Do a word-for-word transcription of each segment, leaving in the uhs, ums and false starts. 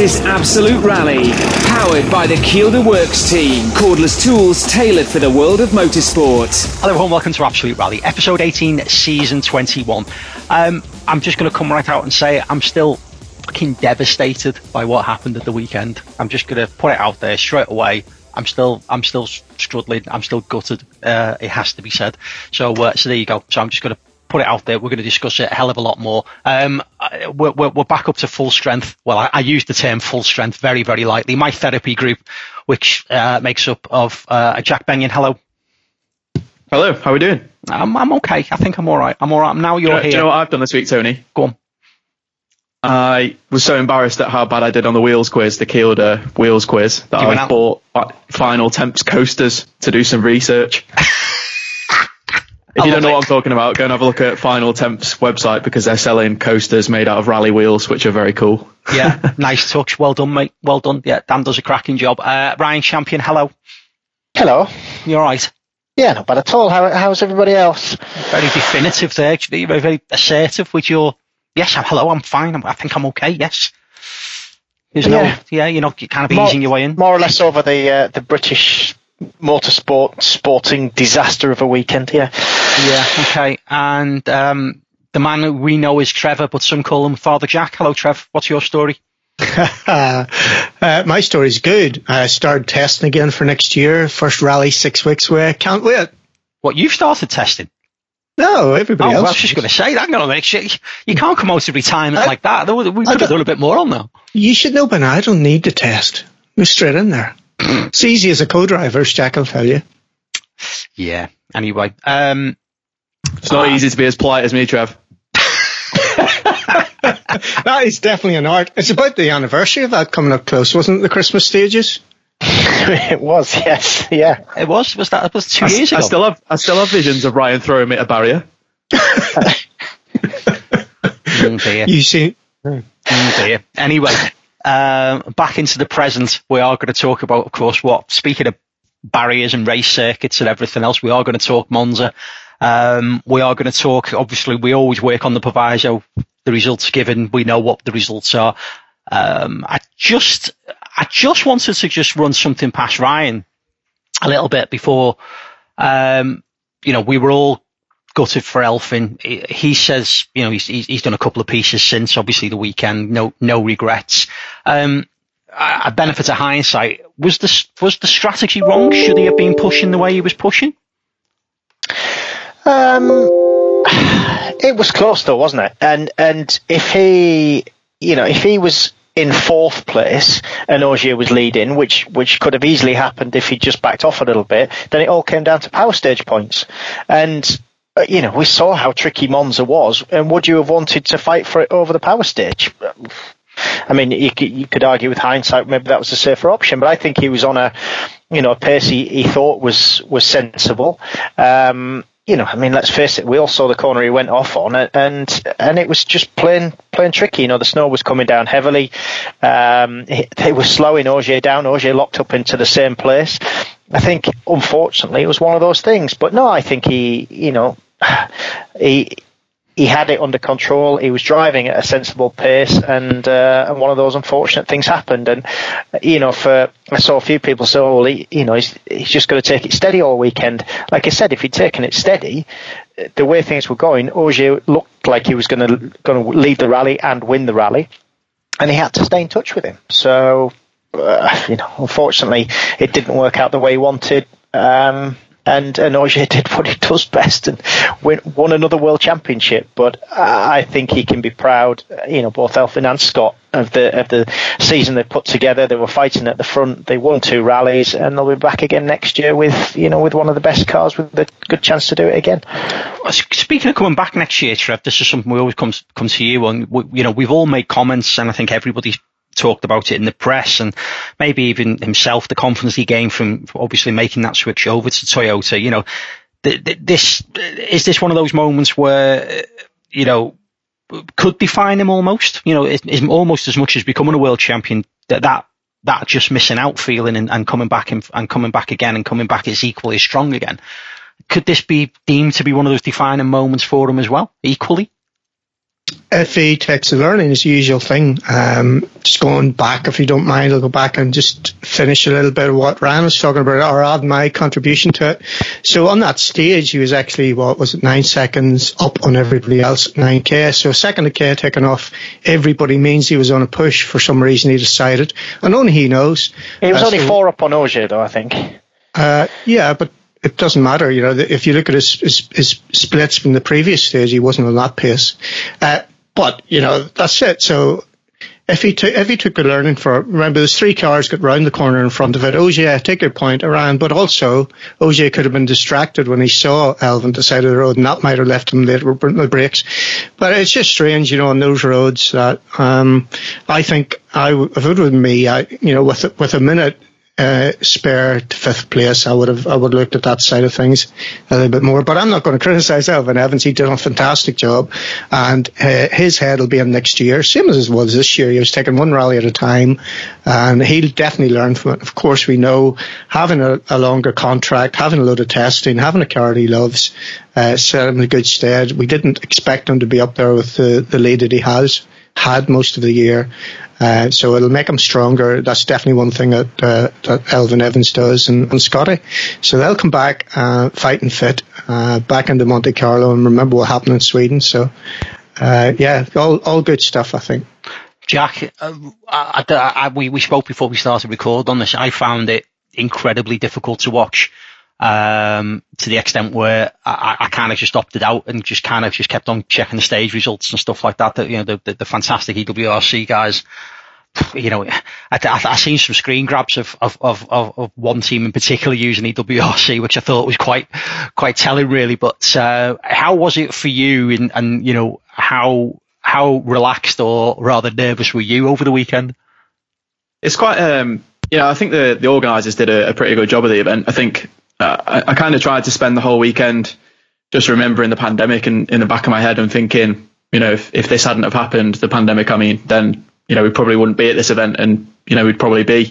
is Absolute Rally, powered by the Kyoto Works team. Cordless tools tailored for the world of motorsport. Hello everyone, welcome to Absolute Rally, episode eighteen, season twenty-one. Um, I'm just going to come right out and say I'm still fucking devastated by what happened at the weekend. I'm just going to put it out there straight away. I'm still, I'm still struggling. I'm still gutted. Uh, it has to be said. So, uh, so there you go. So I'm just going to put it out there. We're going to discuss it a hell of a lot more. Um, we're, we're, we're back up to full strength. Well, I, I use the term full strength very, very lightly. My therapy group, which uh, makes up of uh, Jack Benyon. Hello. Hello. How are we doing? I'm, I'm okay. I think I'm all right. I'm all right. Now you're do you know, here. Do you know what I've done this week, Tony? Go on. I was so embarrassed at how bad I did on the wheels quiz, the Kyoto wheels quiz, that I bought Final Temps coasters to do some research. If you don't know what I'm talking about, go and have a look at Final Temps website because they're selling coasters made out of rally wheels, which are very cool. Yeah, nice touch. Well done, mate. Well done. Yeah, Dan does a cracking job. Uh, Ryan Champion, hello. Hello. You all right? Yeah, not bad at all. How, how's everybody else? Very definitive there. You're very, very assertive with your... Yes, hello, I'm fine. I'm, I think I'm okay, yes. There's no, yeah. yeah, you're not you're kind of more, easing your way in. More or less over the uh, the British motorsport sporting disaster of a weekend, yeah. Yeah, okay. And um, the man we know is Trevor, but some call him Father Jack. Hello, Trev. What's your story? uh, my story's good. I started testing again for next year. First rally six weeks away. Can't wait. What, you've started testing? No, everybody oh, else. Well, I was just going to say that. Gonna make sure, you can't come out of retirement I, like that. We could have done a bit more on that. You should know by now, I don't need to test. We're straight in there. It's easy as a co-driver, Jack, I'll tell you. Yeah, anyway. Um, it's not uh, easy to be as polite as me, Trev. That is definitely an art. It's about the anniversary of that coming up close, wasn't it, the Christmas stages? It was, yes, yeah. It was. Was that? It was two I, years ago. I still have. I still have visions of Ryan throwing me at a barrier. mm, dear. You see. Mm, dear. Anyway, um, back into the present. We are going to talk about, of course, what. Speaking of barriers and race circuits and everything else, we are going to talk Monza. Um, we are going to talk. Obviously, we always work on the proviso. The results given, we know what the results are. Um, I just. I just wanted to just run something past Ryan a little bit before, um, you know, we were all gutted for Elfyn. He, he says, you know, he's, he's done a couple of pieces since, obviously, the weekend. No, no regrets. Um, a benefit of hindsight. Was the, was the strategy wrong? Should he have been pushing the way he was pushing? Um, it was close though, wasn't it? And, and if he, you know, if he was, in fourth place and Ogier was leading, which which could have easily happened if he just backed off a little bit, then it all came down to power stage points. And uh, you know, we saw how tricky Monza was, and would you have wanted to fight for it over the power stage? I mean, you, you could argue with hindsight maybe that was a safer option, but I think he was on a you know a pace he, he thought was was sensible. um You know, I mean, let's face it. We all saw the corner he went off on, and and it was just plain plain tricky. You know, the snow was coming down heavily. Um, they were slowing Ogier down. Ogier locked up into the same place. I think, unfortunately, it was one of those things. But no, I think he, you know, he he had it under control. He was driving at a sensible pace, and uh, and one of those unfortunate things happened. And you know, for I saw a few people say, "Oh, well, he, you know, he's he's just going to take it steady all weekend." Like I said, if he'd taken it steady, the way things were going, Ogier looked like he was going to going to lead the rally and win the rally, and he had to stay in touch with him. So, uh, you know, unfortunately, it didn't work out the way he wanted. Um, And, and Ogier did what he does best and win, won another world championship. But I think he can be proud, you know, both Elfyn and Scott, of the of the season they put together. They were fighting at the front. They won two rallies, and they'll be back again next year with, you know, with one of the best cars with a good chance to do it again. Speaking of coming back next year, Trev, this is something we always come, come to you on. We, you know, we've all made comments, and I think everybody's talked about it in the press, and maybe even himself, the confidence he gained from obviously making that switch over to Toyota. You know, th- th- this is this one of those moments where, you know, could define him almost, you know, it, it's almost as much as becoming a world champion, that that, that just missing out feeling and, and coming back and, and coming back again and coming back is equally strong again. Could this be deemed to be one of those defining moments for him as well, equally? if he takes the learning, it's the usual thing. Um, just going back, if you don't mind, I'll go back and just finish a little bit of what Ryan was talking about, or add my contribution to it. So on that stage, he was actually, what was it, nine seconds up on everybody else at nine K. So a second of K taken off everybody means he was on a push for some reason, he decided. And only he knows. He was uh, only so, four up on Ogier, though, I think. Uh, yeah, but it doesn't matter. You know, if you look at his, his, his splits from the previous stage, he wasn't on that pace. Uh, But, you know, that's it. So if he, t- if he took the learning for, remember, there's three cars got round the corner in front of it. Ogier, take your point, around, but also Ogier could have been distracted when he saw Elfyn to the side of the road, and that might have left him later with the brakes. But it's just strange, you know, on those roads that um, I think I, if it was me, I, you know, with with a minute Uh, spare to fifth place, I would have I would have looked at that side of things a little bit more. But I'm not going to criticise Elfyn Evans. He did a fantastic job, and uh, his head will be in next year, same as it was this year. He was taking one rally at a time, and he'll definitely learn from it. Of course, we know having a, a longer contract, having a load of testing, having a car that he loves, uh, set him in good stead. We didn't expect him to be up there with the, the lead that he has had most of the year. Uh, so it'll make him stronger. That's definitely one thing that, uh, that Elfyn Evans does, and, and Scotty. So they'll come back uh, fighting fit, uh, back into Monte Carlo, and remember what happened in Sweden. So, uh, yeah, all all good stuff, I think. Jack, uh, I, I, I, we, we spoke before we started record on this. I found it incredibly difficult to watch, um, to the extent where I, I kind of just opted out and just kind of just kept on checking the stage results and stuff like that. That, you know, the, the, the fantastic E W R C guys, you know, I, I, I seen some screen grabs of, of, of, of one team in particular using E W R C, which I thought was quite, quite telling really. But, uh, how was it for you? And, and, you know, how, how relaxed or rather nervous were you over the weekend? It's quite, um, you know, I think the, the organizers did a, a pretty good job of the event. I think, Uh, I, I kind of tried to spend the whole weekend just remembering the pandemic and in, in the back of my head and thinking, you know, if, if this hadn't have happened, the pandemic, I mean, then, you know, we probably wouldn't be at this event, and, you know, we'd probably be,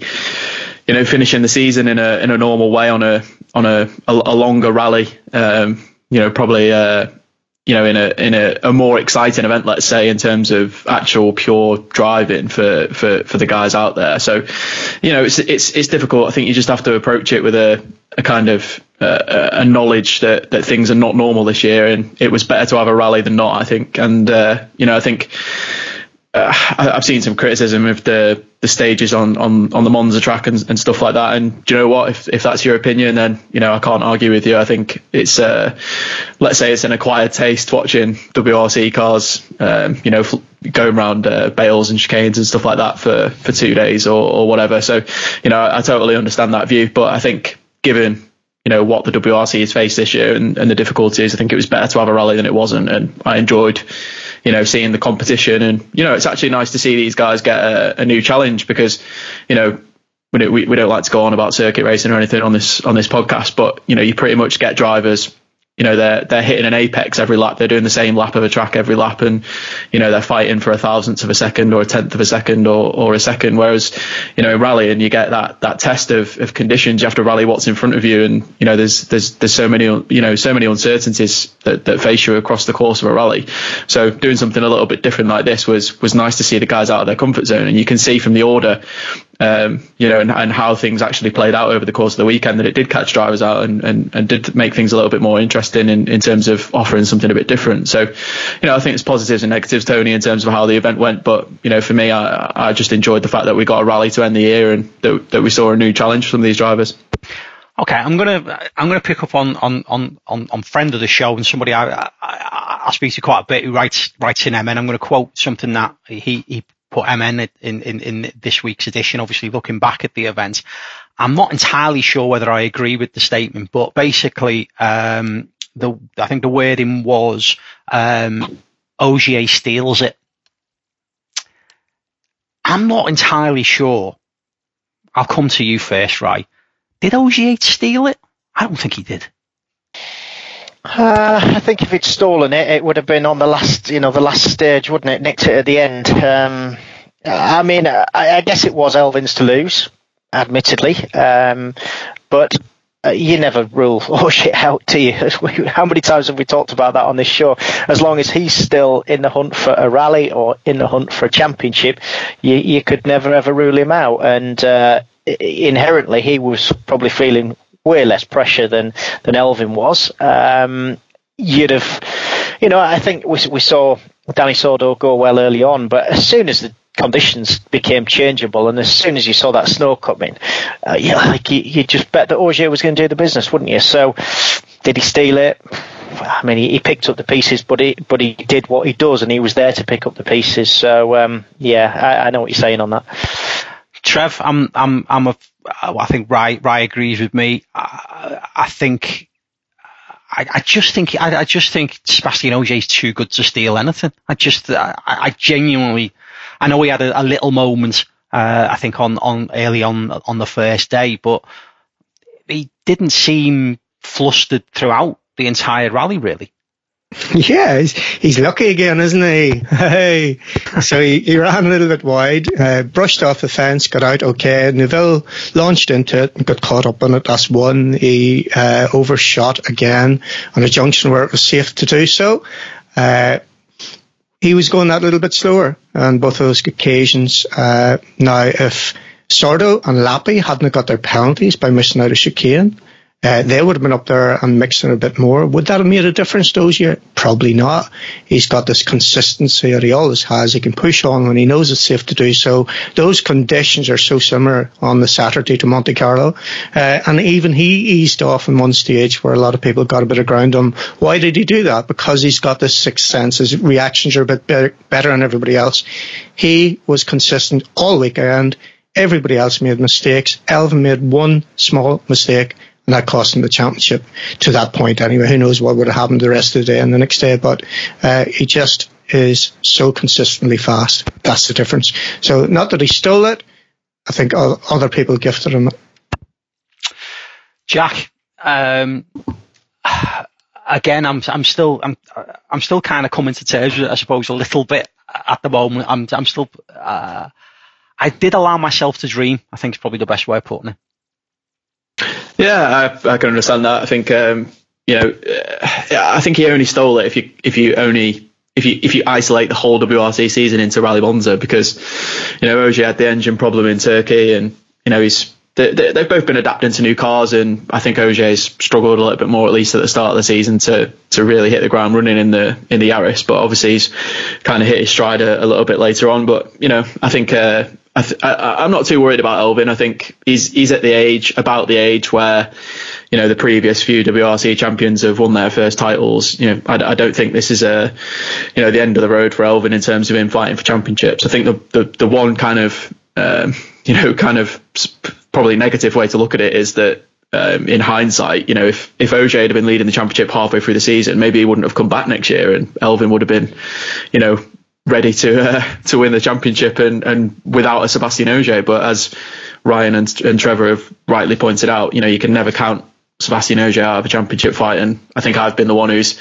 you know, finishing the season in a in a normal way on a on a, a, a longer rally, um, you know, probably, uh, you know, in a in a, a more exciting event, let's say, in terms of actual pure driving for, for, for the guys out there. So, you know, it's it's it's difficult. I think you just have to approach it with a a kind of uh, a knowledge that, that things are not normal this year, and it was better to have a rally than not, I think. And, uh, you know, I think uh, I've seen some criticism of the, the stages on, on, on the Monza track and, and stuff like that. And do you know what? If if that's your opinion, then, you know, I can't argue with you. I think it's, uh, let's say it's an acquired taste watching W R C cars, um, you know, fl- going around uh, bales and chicanes and stuff like that for, for two days or, or whatever. So, you know, I, I totally understand that view, but I think, given, you know, what the W R C has faced this year and, and the difficulties, I think it was better to have a rally than it wasn't. And I enjoyed, you know, seeing the competition. And, you know, it's actually nice to see these guys get a, a new challenge, because, you know, we don't, we, we don't like to go on about circuit racing or anything on this on this podcast, but, you know, you pretty much get drivers, you know, they're they're hitting an apex every lap. They're doing the same lap of a track every lap, and, you know, they're fighting for a thousandth of a second or a tenth of a second or, or a second. Whereas, you know, in rallying, you get that that test of, of conditions. You have to rally what's in front of you, and, you know, there's there's there's so many you know so many uncertainties that, that face you across the course of a rally. So doing something a little bit different like this was was nice to see the guys out of their comfort zone, and you can see from the order, um, you know, and, and how things actually played out over the course of the weekend, that it did catch drivers out and, and, and did make things a little bit more interesting. In, in terms of offering something a bit different. So, you know, I think it's positives and negatives, Tony, in terms of how the event went. But, you know, for me, I, I just enjoyed the fact that we got a rally to end the year, and that, that we saw a new challenge for some of these drivers. Okay, I'm gonna I'm gonna pick up on on on on friend of the show and somebody I I, I speak to quite a bit who writes writes in M N. I'm going to quote something that he he put M N in in in this week's edition. Obviously, looking back at the event, I'm not entirely sure whether I agree with the statement, but basically, um. The, I think the wording was um, Ogier steals it. I'm not entirely sure. I'll come to you first, Ray. Did Ogier steal it? I don't think he did. Uh, I think if he'd stolen it, it would have been on the last, you know, the last stage, wouldn't it? Nicked it at the end. Um, I mean, I, I guess it was Elvin's to lose, admittedly, um, but. Uh, you never rule Ogier out, do you? How many times have we talked about that on this show? As long as he's still in the hunt for a rally or in the hunt for a championship, you, you could never, ever rule him out. And uh, inherently, he was probably feeling way less pressure than, than Elfyn was. Um, you'd have, you know, I think we, we saw Danny Sordo go well early on, but as soon as the conditions became changeable, and as soon as you saw that snow coming, uh, you like you, you just bet that Ogier was going to do the business, wouldn't you? So, did he steal it? I mean, he, he picked up the pieces, but he but he did what he does, and he was there to pick up the pieces. So, um, yeah, I, I know what you're saying on that. Trev, I'm I'm I'm a I think Rai Rai agrees with me. I, I think. I, I just think I, I just think Sebastian Ogier is too good to steal anything. I just I, I genuinely I know he had a, a little moment uh, I think on, on early on on the first day, but he didn't seem flustered throughout the entire rally, really. Yeah, he's, he's lucky again, isn't he? Hey, so he, he ran a little bit wide, uh, brushed off the fence, got out okay. Neville launched into it and got caught up on it. That's one. He uh, overshot again on a junction where it was safe to do so. Uh, he was going that little bit slower on both of those occasions. Uh, now, if Sordo and Lappi hadn't got their penalties by missing out a chicane, Uh, they would have been up there and mixing a bit more. Would that have made a difference to Ogier? Probably not. He's got this consistency that he always has. He can push on when he knows it's safe to do so. Those conditions are so similar on the Saturday to Monte Carlo. Uh, and even he eased off in one stage where a lot of people got a bit of ground on him. Why did he do that? Because he's got this sixth sense. His reactions are a bit better, better than everybody else. He was consistent all weekend. Everybody else made mistakes. Elfyn made one small mistake, and that cost him the championship to that point anyway. Who knows what would have happened the rest of the day and the next day, but uh, he just is so consistently fast. That's the difference. So not that he stole it. I think other people gifted him it. Jack, um, again, I'm I'm still I'm I'm still kind of coming to terms with it, I suppose, a little bit at the moment. I'm I'm still uh, I did allow myself to dream, I think, is probably the best way of putting it. Yeah, I, I can understand that. I think um, you know, uh, I think he only stole it if you if you only if you if you isolate the whole W R C season into Rally Monza, because you know Ogier had the engine problem in Turkey, and you know he's they, they, they've both been adapting to new cars, and I think Ogier's struggled a little bit more, at least at the start of the season, to to really hit the ground running in the in the Yaris. But obviously he's kind of hit his stride a, a little bit later on. But you know, I think. Uh, I th- I, I'm not too worried about Elfyn. I think he's he's at the age, about the age where, you know, the previous few W R C champions have won their first titles. You know, I, I don't think this is a, you know, the end of the road for Elfyn in terms of him fighting for championships. I think the the, the one kind of, um, you know, kind of probably negative way to look at it is that um, in hindsight, you know, if if Ogier had been leading the championship halfway through the season, maybe he wouldn't have come back next year, and Elfyn would have been, you know, ready to uh, to win the championship and, and without a Sebastian Ogier. But as Ryan and, and Trevor have rightly pointed out, you know, you can never count Sebastian Ogier out of a championship fight. And I think I've been the one who's,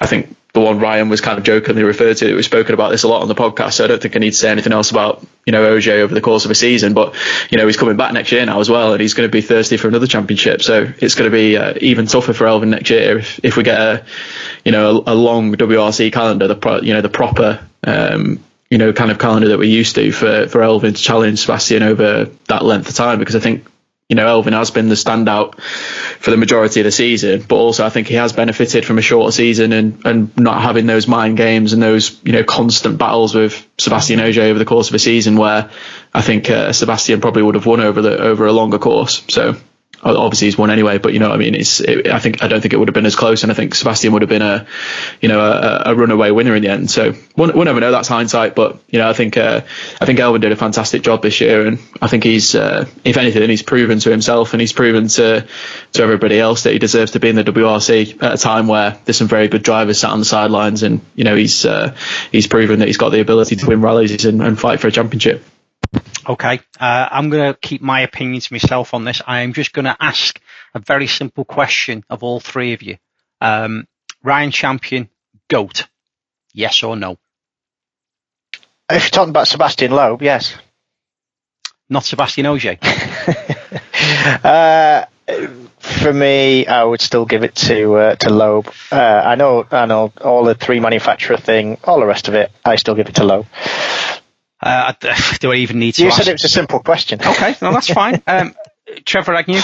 I think the one Ryan was kind of jokingly referred to, we've spoken about this a lot on the podcast, so I don't think I need to say anything else about, you know, Ogier over the course of a season. But, you know, he's coming back next year now as well, and he's going to be thirsty for another championship. So it's going to be uh, even tougher for Elfyn next year if, if we get a, you know, a, a long W R C calendar, the pro, you know, the proper, um, you know, kind of calendar that we're used to for, for Elfyn to challenge Sebastian over that length of time. Because I think, you know, Elfyn has been the standout for the majority of the season, but also I think he has benefited from a shorter season and, and not having those mind games and those, you know, constant battles with Sebastian Ogier over the course of a season, where I think uh, Sebastian probably would have won over the over a longer course. So obviously he's won anyway, but you know what I mean, it's it, I think I don't think it would have been as close, and I think Sebastian would have been a, you know, a, a runaway winner in the end. So we'll, we'll never know, that's hindsight. But you know, I think uh, I think Elfyn did a fantastic job this year, and I think he's uh, if anything, he's proven to himself and he's proven to to everybody else that he deserves to be in the W R C at a time where there's some very good drivers sat on the sidelines, and you know he's uh, he's proven that he's got the ability to win rallies and, and fight for a championship. Okay, uh, I'm going to keep my opinion to myself on this. I'm just going to ask a very simple question of all three of you. Um, Ryan Champion, GOAT, yes or no? If you're talking about Sébastien Loeb, yes. Not Sebastian Ogier. uh, For me, I would still give it to uh, to Loeb. Uh, I know, I know, all the three manufacturer thing, all the rest of it. I still give it to Loeb. Uh, do I even need to? You ask? Said it was a simple question. Okay, no, that's fine. Um, Trevor Agnew.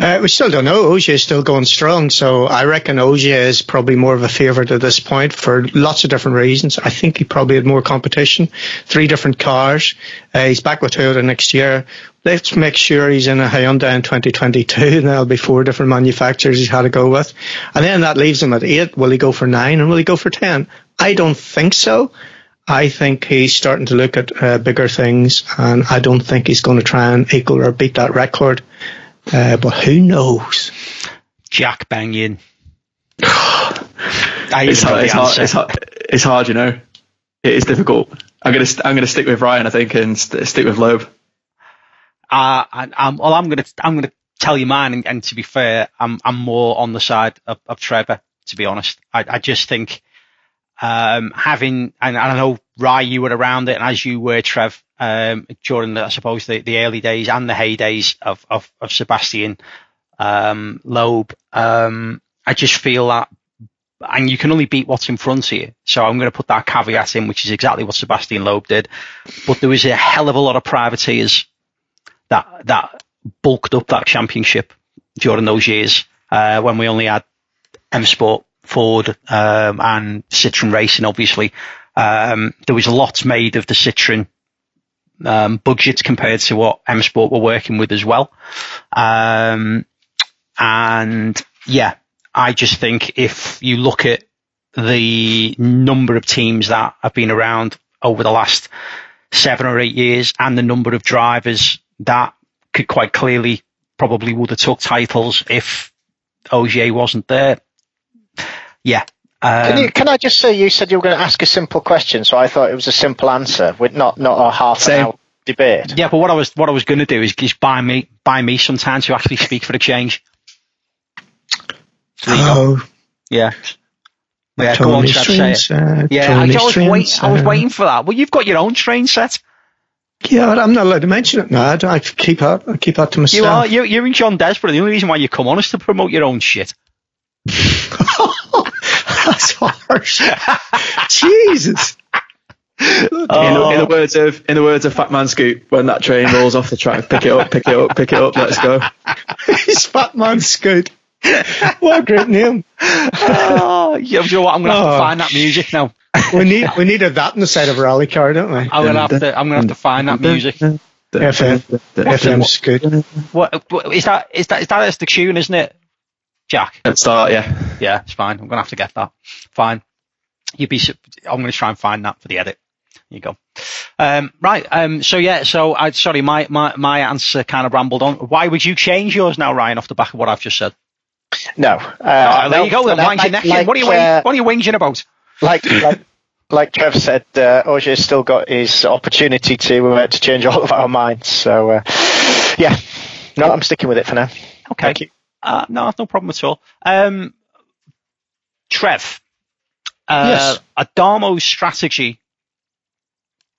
Uh, we still don't know. Ogier is still going strong, so I reckon Ogier is probably more of a favourite at this point for lots of different reasons. I think he probably had more competition, three different cars. Uh, he's back with Toyota next year. Let's make sure he's in a Hyundai in twenty twenty-two, and that'll be four different manufacturers he's had to go with. And then that leaves him at eight. Will he go for nine, and will he go for ten? I don't think so. I think he's starting to look at uh, bigger things, and I don't think he's going to try and equal or beat that record. Uh, but who knows? Jack Benyon. it's, hard, it's, hard, it's, hard, it's hard, you know. It is difficult. I'm gonna st- I'm gonna stick with Ryan, I think, and st- stick with Loeb. Uh, I, I'm, well, I'm gonna I'm gonna tell you mine, and, and to be fair, I'm I'm more on the side of, of Trevor. To be honest, I, I just think um, having and, and I know Rye, you were around it, and as you were, Trev. Um, during, the, I suppose, the, the early days and the heydays of, of, of Sébastien um, Loeb, um, I just feel that, and you can only beat what's in front of you. So I'm going to put that caveat in, which is exactly what Sébastien Loeb did. But there was a hell of a lot of privateers that that bulked up that championship during those years uh, when we only had M Sport, Ford, um, and Citroen Racing, obviously. Um, there was lots made of the Citroen Um, budgets compared to what M Sport were working with as well. Um, and yeah, I just think if you look at the number of teams that have been around over the last seven or eight years and the number of drivers that could quite clearly probably would have took titles if Ogier wasn't there. Yeah. Um, can, you, can I just say, you said you were going to ask a simple question, so I thought it was a simple answer, with not not a half same. an hour debate. Yeah, but what I was what I was going to do is just buy me buy me some time to actually speak for a change. Oh, yeah, yeah. Go on, Trev, say it. Yeah, I was waiting. I was waiting for that. Well, you've got your own train set. Yeah, I'm not allowed to mention it. No, I don't. I keep that. I keep that to myself. You are. You're, you're in John Desperate. The only reason why you come on is to promote your own shit. That's harsh. Jesus. Oh. In, the, in the words of in the words of Fat Man Scoop, when that train rolls off the track, pick it up, pick it up, pick it up. Let's go. It's Fat Man Scoop. What a great name. Oh, you know what? I'm gonna have oh. to find that music now. We need we need a that on the side of a rally car, don't we? I'm gonna have to. I'm gonna have to find that music. F M Scoop. What, what is that? Is that is that is the tune, isn't it? Jack. Let's start, yeah. Yeah, it's fine. I'm going to have to get that. Fine. You'd be. I'm going to try and find that for the edit. There you go. Um, right. Um, so, yeah. So, I, sorry, my, my, my answer kind of rambled on. Why would you change yours now, Ryan, off the back of what I've just said? No. Uh, oh, there no, you go. Then like, your neck like, what, are you, uh, what are you whinging about? Like... like Like Trev said, uh, Ogier's still got his opportunity to uh, to change all of our minds. So, uh, yeah. No, I'm sticking with it for now. Okay. Thank you. Uh, no, no problem at all. Um, Trev, uh, yes. Adamo's strategy,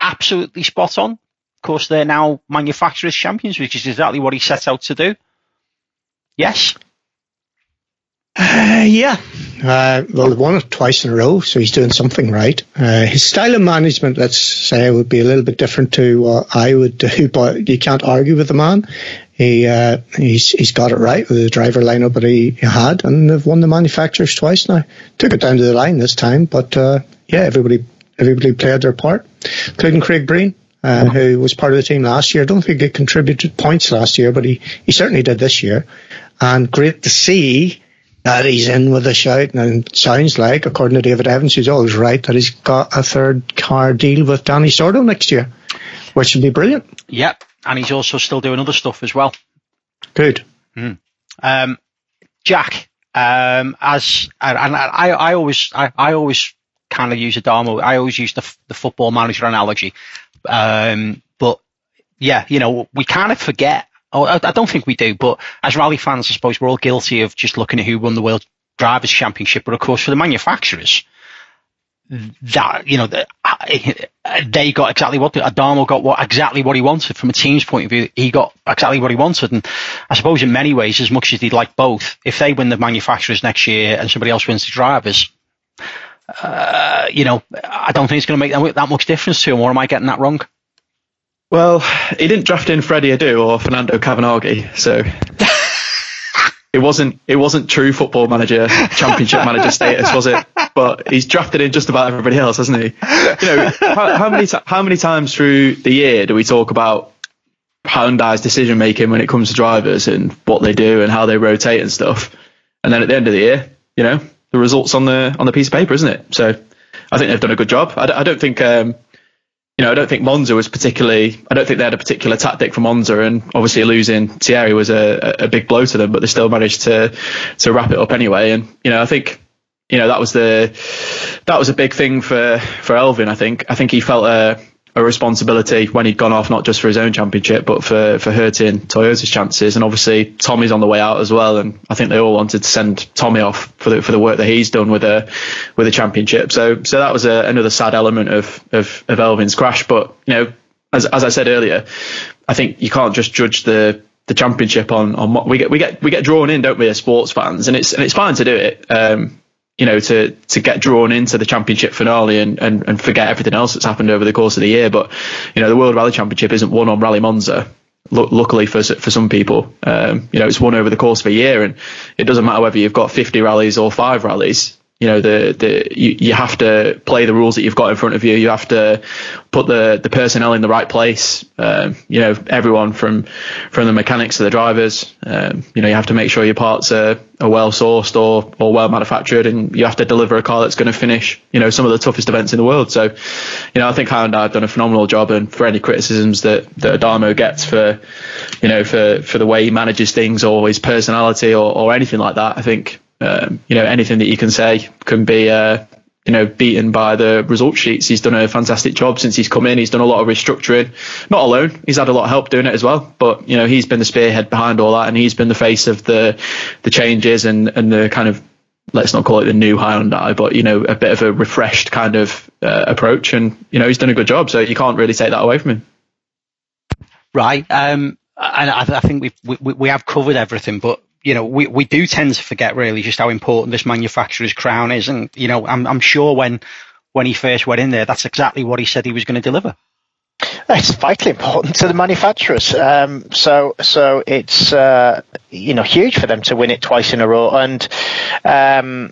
absolutely spot on. Of course, they're now manufacturers' champions, which is exactly what he set out to do. Yes? Uh, yeah. Uh, well, they won it twice in a row, so he's doing something right. Uh, his style of management, let's say, would be a little bit different to what I would do, but you can't argue with the man. He uh, he's he's got it right with the driver lineup that he had, and they've won the manufacturers twice now. Took it down to the line this time, but uh, yeah, everybody everybody played their part, including Craig Breen, uh, who was part of the team last year. I don't think he contributed points last year, but he, he certainly did this year. And great to see that he's in with a shout, and it sounds like, according to David Evans, who's always right, that he's got a third car deal with Danny Sordo next year, which would be brilliant. Yep. And he's also still doing other stuff as well. Good. Mm. Um, Jack, um, as and I, I always, I, I always kind of use Adamo. I always use the the football manager analogy. Um, but yeah, you know, we kind of forget. Oh, I, I don't think we do. But as rally fans, I suppose we're all guilty of just looking at who won the World Drivers' Championship. But of course, for the manufacturers, that you know, the, they got exactly what Adamo got what exactly what he wanted. From a team's point of view, he got exactly what he wanted. And I suppose in many ways, as much as he'd like both, if they win the manufacturers next year and somebody else wins the drivers, uh, you know, I don't think it's going to make that, that much difference to him. Or am I getting that wrong? Well, he didn't draft in Freddie Adu or Fernando Cavanaghi, so it wasn't it wasn't true football manager, championship manager status, was it? But he's drafted in just about everybody else, hasn't he? You know, how, how many how many times through the year do we talk about Hyundai's decision making when it comes to drivers and what they do and how they rotate and stuff? And then at the end of the year, you know, the results on the on the piece of paper, isn't it? So I think they've done a good job. I, I don't think. Um, You know, I don't think Monza was particularly. I don't think they had a particular tactic for Monza, and obviously losing Thierry was a, a big blow to them. But they still managed to to wrap it up anyway. And you know, I think you know that was the that was a big thing for for Elfyn. I think I think he felt a a responsibility when he'd gone off, not just for his own championship, but for for hurting Toyota's chances. And obviously Tommy's on the way out as well. And I think they all wanted to send Tommy off for the for the work that he's done with a with a championship. So so that was a, another sad element of of, of Elfyn's crash. But you know, as as I said earlier, I think you can't just judge the the championship on on what we get we get we get drawn in, don't we, as sports fans? And it's and it's fine to do it. Um, you know, to, to get drawn into the championship finale and, and, and forget everything else that's happened over the course of the year. But, you know, the World Rally Championship isn't won on Rally Monza, L- luckily for for some people. Um, you know, it's won over the course of a year, and it doesn't matter whether you've got fifty rallies or five rallies. You know, the, the you, you have to play the rules that you've got in front of you. You have to put the, the personnel in the right place. Um, you know, everyone from from the mechanics to the drivers. Um, you know, you have to make sure your parts are, are well sourced or or well manufactured, and you have to deliver a car that's going to finish, you know, some of the toughest events in the world. So, you know, I think Hyundai have done a phenomenal job. And for any criticisms that, that Adamo gets for, you know, for, for the way he manages things or his personality or, or anything like that, I think. Um, you know, anything that you can say can be, uh, you know, beaten by the result sheets. He's done a fantastic job since he's come in. He's done a lot of restructuring, not alone. He's had a lot of help doing it as well. But, you know, he's been the spearhead behind all that, and he's been the face of the the changes and, and the kind of, let's not call it the new Hyundai, but, you know, a bit of a refreshed kind of uh, approach. And, you know, he's done a good job. So you can't really take that away from him. Right. Um, and I, I think we've, we, we have covered everything, but you know, we, we do tend to forget really just how important this manufacturer's crown is. And, you know, I'm I'm sure when when he first went in there, that's exactly what he said he was going to deliver. It's vitally important to the manufacturers. Um, so so it's, uh, you know, huge for them to win it twice in a row. And um,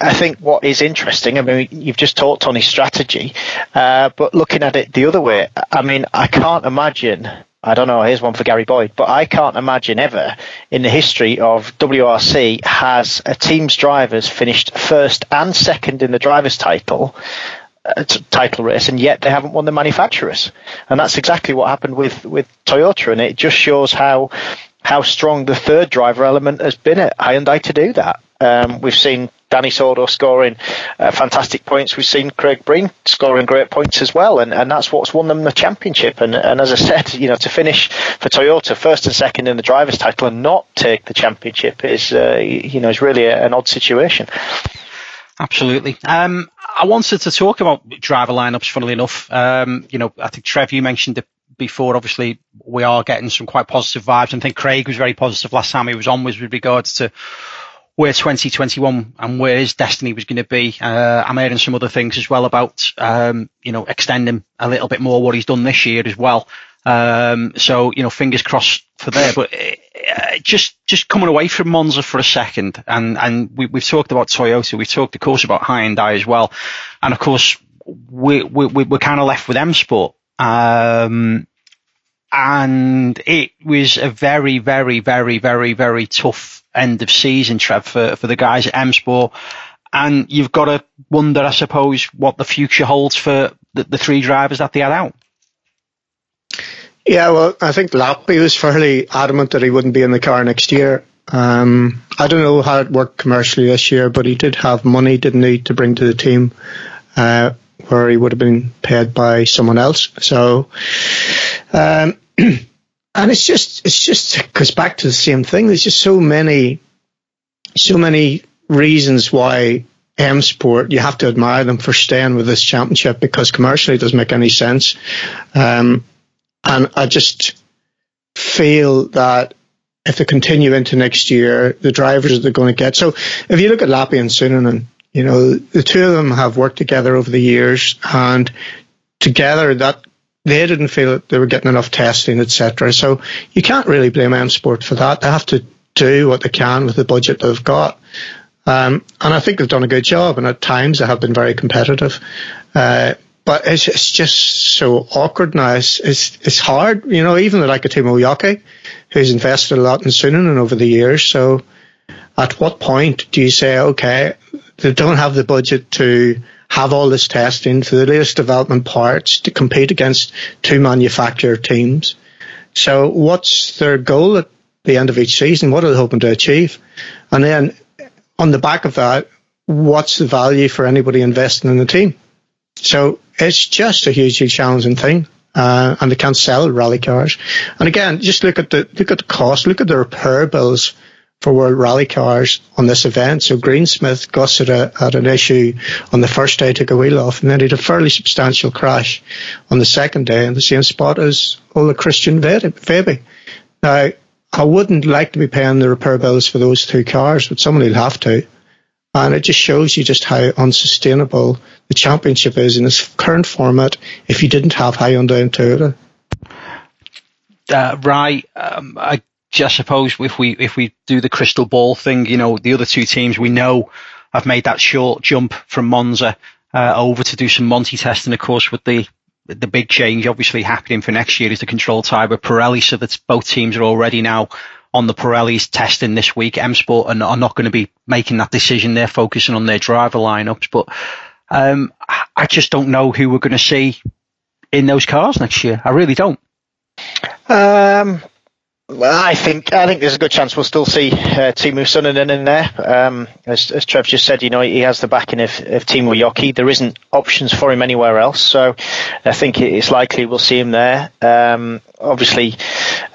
I think what is interesting, I mean, you've just talked on his strategy, uh, but looking at it the other way, I mean, I can't imagine... I don't know, here's one for Gary Boyd, but I can't imagine ever in the history of W R C has a team's drivers finished first and second in the driver's title uh, title race, and yet they haven't won the manufacturers. And that's exactly what happened with, with Toyota, and it just shows how how strong the third driver element has been at Hyundai to do that. Um, we've seen Danny Sordo scoring uh, fantastic points. We've seen Craig Breen scoring great points as well, and, and that's what's won them the championship. And, and as I said, you know, to finish for Toyota first and second in the driver's title and not take the championship is, uh, you know, is really a, an odd situation. Absolutely. Um, I wanted to talk about driver lineups. Funnily enough, um, you know, I think Trev, you mentioned it before. Obviously, we are getting some quite positive vibes. I think Craig was very positive last time he was on, was with regards to where twenty twenty-one and where his destiny was going to be. Uh, I'm hearing some other things as well about, um, you know, extending a little bit more what he's done this year as well. Um, so, you know, fingers crossed for there. But uh, just just coming away from Monza for a second, and, and we, we've talked about Toyota, we've talked, of course, about Hyundai as well. And, of course, we, we, we're kind of left with M Sport. Um, and it was a very, very, very, very, very tough end of season, Trev, for, for the guys at M Sport, and you've got to wonder, I suppose, what the future holds for the, the three drivers that they had out. Yeah, well, I think Lappi was fairly adamant that he wouldn't be in the car next year. Um, I don't know how it worked commercially this year, but he did have money, didn't he, to bring to the team, uh, where he would have been paid by someone else. So, um, and it's just, it's just it goes back to the same thing. There's just so many, so many reasons why M Sport, you have to admire them for staying with this championship, because commercially it doesn't make any sense. Um, and I just feel that if they continue into next year, the drivers that they're going to get. So if you look at Lappi and Suninen, you know, the two of them have worked together over the years, and together that they didn't feel that they were getting enough testing, et cetera. So you can't really blame M Sport for that. They have to do what they can with the budget they've got. Um, and I think they've done a good job, and at times they have been very competitive. Uh, but it's, it's just so awkward now. It's, it's, it's hard, you know, even like a Teemu Ogier, who's invested a lot in Suninen over the years. So at what point do you say, okay, they don't have the budget to have all this testing, to the latest development parts, to compete against two manufacturer teams? So what's their goal at the end of each season? What are they hoping to achieve? And then on the back of that, what's the value for anybody investing in the team? So it's just a hugely challenging thing, uh, and they can't sell rally cars. And again, just look at the look at the cost, look at the repair bills for World Rally Cars on this event. So Greensmith gusset a, had an issue on the first day, took a wheel off, and then he had a fairly substantial crash on the second day in the same spot as Ole Christian Vebe. Now, I wouldn't like to be paying the repair bills for those two cars, but somebody will have to. And it just shows you just how unsustainable the championship is in its current format if you didn't have Hyundai and Toyota. Uh, right. Um, I just suppose if we if we do the crystal ball thing, you know, the other two teams we know have made that short jump from Monza uh, over to do some Monty testing, of course, with the The big change obviously happening for next year is the control tie with Pirelli, so that both teams are already now on the Pirellis testing this week. M Sport are not going to be making that decision. They're focusing on their driver lineups. But um, I just don't know who we're going to see in those cars next year. I really don't. Um, well, I think I think there's a good chance we'll still see uh, Teemu Suninen in there. Um, as, as Trev just said, you know, he has the backing of, of Teemu Ogier. There isn't options for him anywhere else, so I think it's likely we'll see him there. Um, obviously,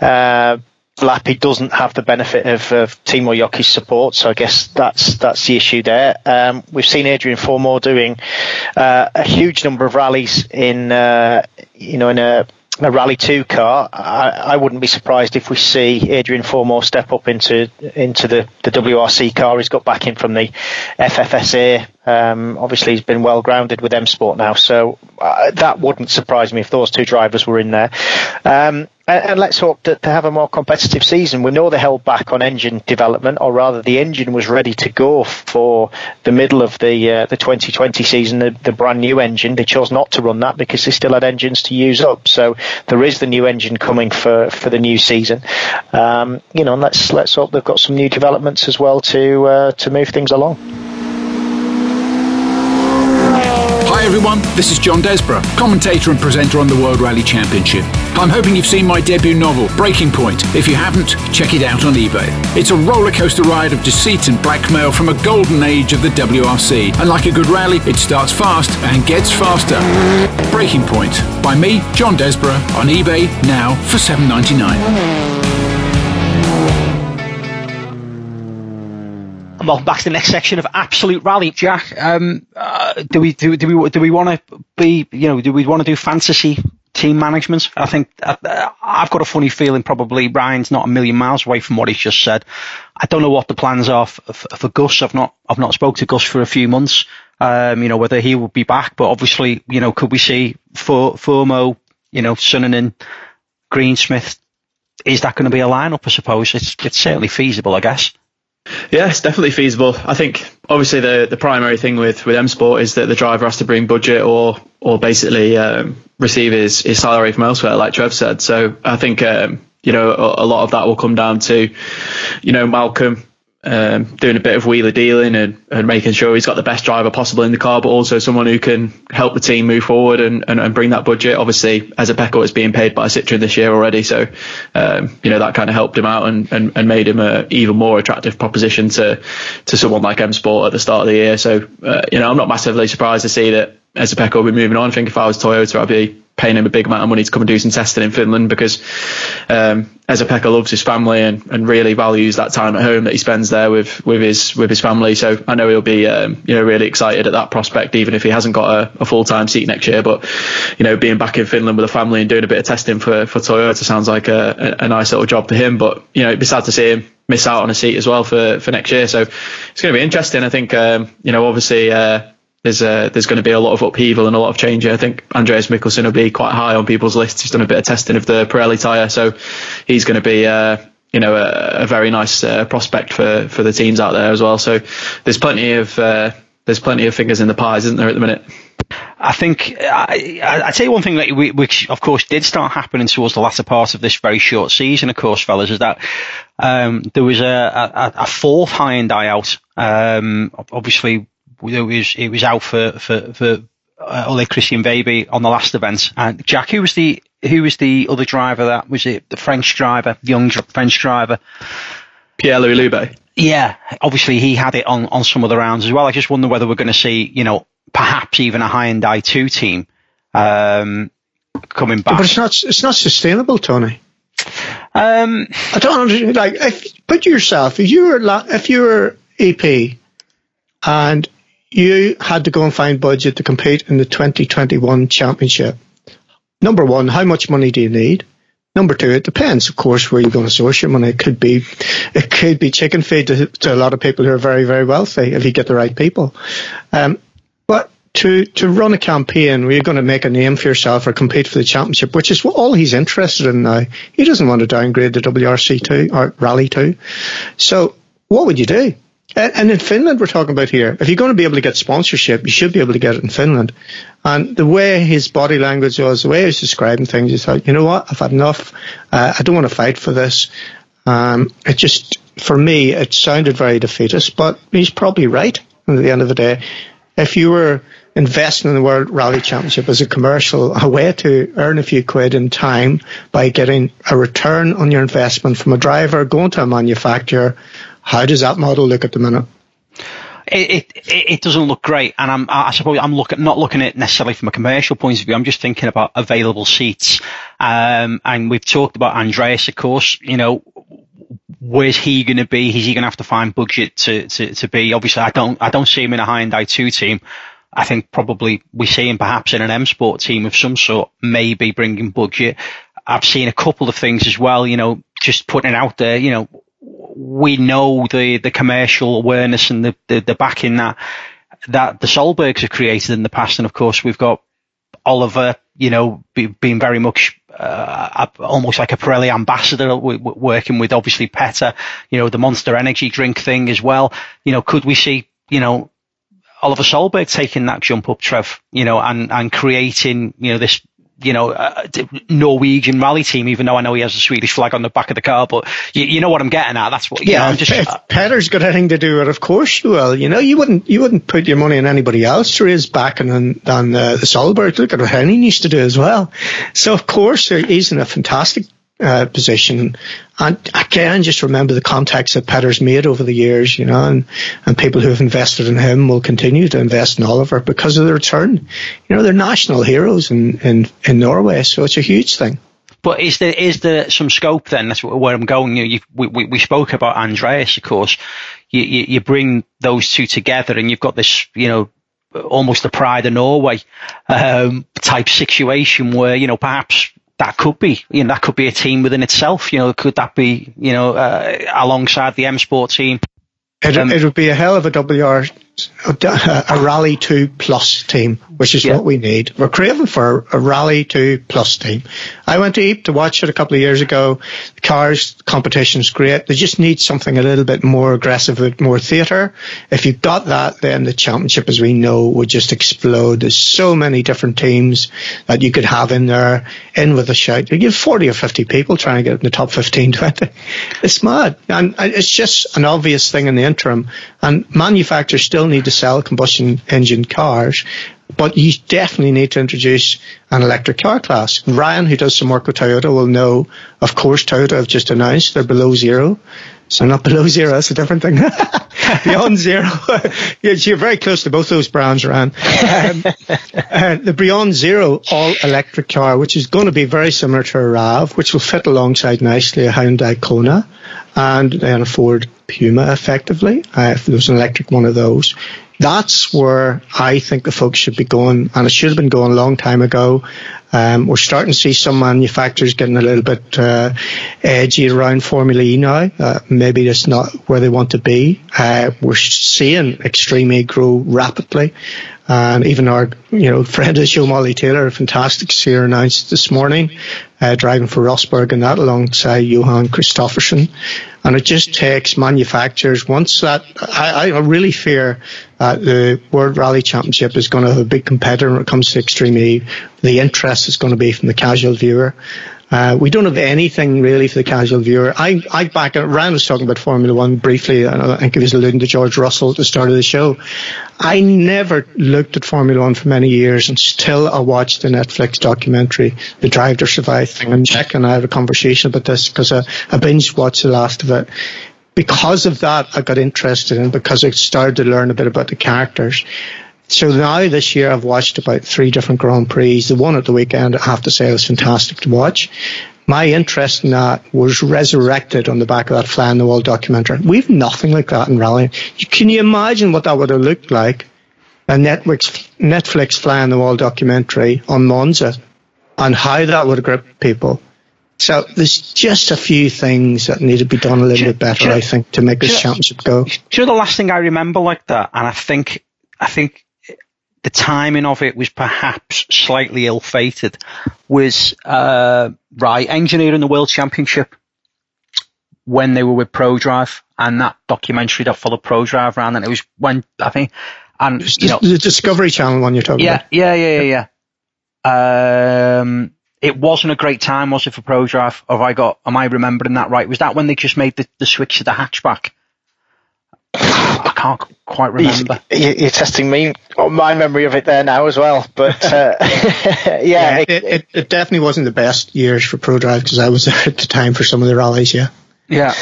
uh, Lappi doesn't have the benefit of, of Teemu Ogier's support, so I guess that's that's the issue there. Um, we've seen Adrian Formoe doing uh, a huge number of rallies in, uh, you know, in a. a Rally two car. I, I wouldn't be surprised if we see Adrian Formoe step up into into the, the W R C car. He's got back in from the F F S A. Um, obviously, he's been well-grounded with M Sport now, so uh, that wouldn't surprise me if those two drivers were in there. Um, and, and let's hope that they have a more competitive season. We know they held back on engine development, or rather the engine was ready to go for the middle of the uh, the twenty twenty season, the, the brand-new engine. They chose not to run that because they still had engines to use up. So there is the new engine coming for, for the new season. Um, you know, and let's, let's hope they've got some new developments as well to uh, to move things along. Hi everyone, this is John Desborough, commentator and presenter on the World Rally Championship. I'm hoping you've seen my debut novel, Breaking Point. If you haven't, check it out on eBay. It's a rollercoaster ride of deceit and blackmail from a golden age of the W R C. And like a good rally, it starts fast and gets faster. Breaking Point, by me, John Desborough, on eBay now for seven ninety-nine. Welcome back to the next section of Absolute Rally, Jack. Um, uh, Do we do do we do we want to be you know do we want to do fantasy team management? I think I, I've got a funny feeling probably Ryan's not a million miles away from what he's just said. I don't know what the plans are for, for Gus. I've not I've not spoke to Gus for a few months. Um, you know whether he will be back, but obviously you know could we see for Formoe, you know Suninen, Greensmith? Is that going to be a lineup? I suppose it's it's certainly feasible, I guess. Yeah, it's definitely feasible. I think obviously the the primary thing with with M Sport is that the driver has to bring budget or or basically um, receive his, his salary from elsewhere, like Trev said. So I think um, you know a, a lot of that will come down to you know Malcolm um, doing a bit of wheeler dealing and, and making sure he's got the best driver possible in the car, but also someone who can help the team move forward and, and, and bring that budget. Obviously, Esapekka is being paid by Citroen this year already, so um, you know that kind of helped him out and, and, and made him an even more attractive proposition to to someone like M Sport at the start of the year. So uh, you know, I'm not massively surprised to see that Esapekka will be moving on. I think if I was Toyota, I'd be paying him a big amount of money to come and do some testing in Finland, because um, Esapekka loves his family and, and really values that time at home that he spends there with with his with his family. So I know he'll be um, you know really excited at that prospect, even if he hasn't got a, a full time seat next year. But you know, being back in Finland with a family and doing a bit of testing for for Toyota sounds like a, a nice little job for him. But you know, it'd be sad to see him miss out on a seat as well for for next year. So it's going to be interesting. I think um, you know, obviously. Uh, There's, uh, there's going to be a lot of upheaval and a lot of change here. I think Andreas Mikkelsen will be quite high on people's lists. He's done a bit of testing of the Pirelli tyre, so he's going to be uh, you know, a, a very nice uh, prospect for, for the teams out there as well. So there's plenty of uh, there's plenty of fingers in the pies, isn't there, at the minute? I think I, I, I tell you one thing that we, which of course did start happening towards the latter part of this very short season, of course, fellas, is that um, there was a, a, a fourth Hyundai out. Um, obviously. It was, it was out for for for uh, Ole Christian Veiby on the last event. And Jack, who was the who was the other driver? That was it, the French driver, young French driver, Pierre-Louis Loubet. Yeah, obviously he had it on on some of the rounds as well. I just wonder whether we're going to see, you know, perhaps even a Hyundai two team um, coming back. But it's not it's not sustainable, Tony. Um, I don't understand. Like, if, put yourself if you were if you were E P and you had to go and find budget to compete in the twenty twenty-one championship. Number one, how much money do you need? Number two, it depends, of course, where you're going to source your money. It could be, it could be chicken feed to, to a lot of people who are very, very wealthy if you get the right people. Um, but to to run a campaign where you're going to make a name for yourself or compete for the championship, which is what all he's interested in now. He doesn't want to downgrade the W R C two or Rally two. So what would you do? And in Finland, we're talking about here, if you're going to be able to get sponsorship, you should be able to get it in Finland. And the way his body language was, the way he was describing things, he thought, you know what, I've had enough. Uh, I don't want to fight for this. Um, it just, for me, it sounded very defeatist, but he's probably right at the end of the day. If you were investing in the World Rally Championship as a commercial, a way to earn a few quid in time by getting a return on your investment from a driver going to a manufacturer, how does that model look at the minute? It it, it doesn't look great, and I'm I suppose I'm looking not looking at it necessarily from a commercial point of view. I'm just thinking about available seats, um, and we've talked about Andreas, of course. You know, where's he going to be? Is he going to have to find budget to, to to be? Obviously, I don't I don't see him in a Hyundai two team. I think probably we see him perhaps in an M Sport team of some sort, maybe bringing budget. I've seen a couple of things as well. You know, just putting it out there. You know. We know the, the commercial awareness and the, the, the backing that that the Solbergs have created in the past. And, of course, we've got Oliver, you know, be, being very much uh, almost like a Pirelli ambassador, we, working with, obviously, Petter, you know, the Monster Energy drink thing as well. You know, could we see, you know, Oliver Solberg taking that jump up, Trev, you know, and, and creating, you know, this, you know, uh, Norwegian rally team, even though I know he has a Swedish flag on the back of the car, but you, you know what I'm getting at. That's what, you yeah, know, I'm just, if uh, Petter's got anything to do with it, of course you will. You know, you wouldn't, you wouldn't put your money on anybody else or his backing than, than uh, the Solberg. Look at what Henning used to do as well. So, of course, he's in a fantastic uh, position. And again, just remember the contacts that Petter's made over the years, you know, and, and people who have invested in him will continue to invest in Oliver because of the return. You know, they're national heroes in, in, in Norway, so it's a huge thing. But is there is there some scope then? That's where I'm going. You, you we, we we spoke about Andreas, of course. You, you you bring those two together, and you've got this, you know, almost the Pride of Norway um, type situation where, you know, perhaps. That could be, you know, that could be a team within itself. You know, could that be, you know, uh, alongside the M Sport team? It, um, it would be a hell of a W R, a Rally two plus team, which is yeah. what we need. We're craving for a Rally two plus team. I went to Ypres to watch it a couple of years ago. The cars competition's great. They just need something a little bit more aggressive, a bit more theatre. If you've got that, then the championship, as we know, would just explode. There's so many different teams that you could have in there, in with a shout. You have forty or fifty people trying to get in the top fifteen, twenty. It's mad. And it's just an obvious thing in the interim. And manufacturers still need to sell combustion engine cars, but you definitely need to introduce an electric car class. Ryan, who does some work with Toyota, will know, of course, Toyota have just announced they're below zero So not below zero. That's a different thing. Beyond zero. You're very close to both those brands, Ryan. Um, uh, the Beyond Zero all-electric car, which is going to be very similar to a RAV, which will fit alongside nicely a Hyundai Kona and then a Ford Puma, effectively, uh, if there was an electric one of those. That's where I think the folks should be going, and it should have been going a long time ago. Um, we're starting to see some manufacturers getting a little bit uh, edgy around Formula E now. Uh, maybe that's not where they want to be. Uh, we're seeing Extreme E grow rapidly, and even our you know friend of the show, Molly Taylor, a fantastic seer, announced this morning, uh, driving for Rosberg and that alongside Johan Kristoffersen. And it just takes manufacturers, once that, I, I really fear that the World Rally Championship is going to have a big competitor when it comes to Extreme E. The interest is going to be from the casual viewer. Uh, we don't have anything really for the casual viewer. I, I back, Ryan was talking about Formula One briefly, and I think he was alluding to George Russell at the start of the show. I never looked at Formula One for many years, and still I watched the Netflix documentary, The Drive to Survive thing. And Jack and I had a conversation about this because I, I binge watched the last of it. Because of that, I got interested in, because I started to learn a bit about the characters. So now this year I've watched about three different Grand Prix. The one at the weekend, I have to say, was fantastic to watch. My interest in that was resurrected on the back of that Fly on the Wall documentary. We have nothing like that in rallying. Can you imagine what that would have looked like? A Netflix, Netflix Fly on the Wall documentary on Monza, and how that would have gripped people. So there's just a few things that need to be done a little bit better, I think, to make this championship go. Do you know the last thing I remember like that? And I think, I think, the timing of it was perhaps slightly ill-fated, was uh, right engineering the World Championship when they were with ProDrive, and that documentary that followed ProDrive around, and it was when, I think, and you know, the Discovery Channel one you're talking yeah, about. Yeah, yeah, yeah, yeah. Um, it wasn't a great time, was it, for ProDrive? Have I got, am I remembering that right? Was that when they just made the, the switch to the hatchback? I can't quite remember. You, you're testing me on my memory of it there now as well, but uh, yeah, yeah it, it, it definitely wasn't the best years for ProDrive, because I was there at the time for some of the rallies. Yeah, yeah,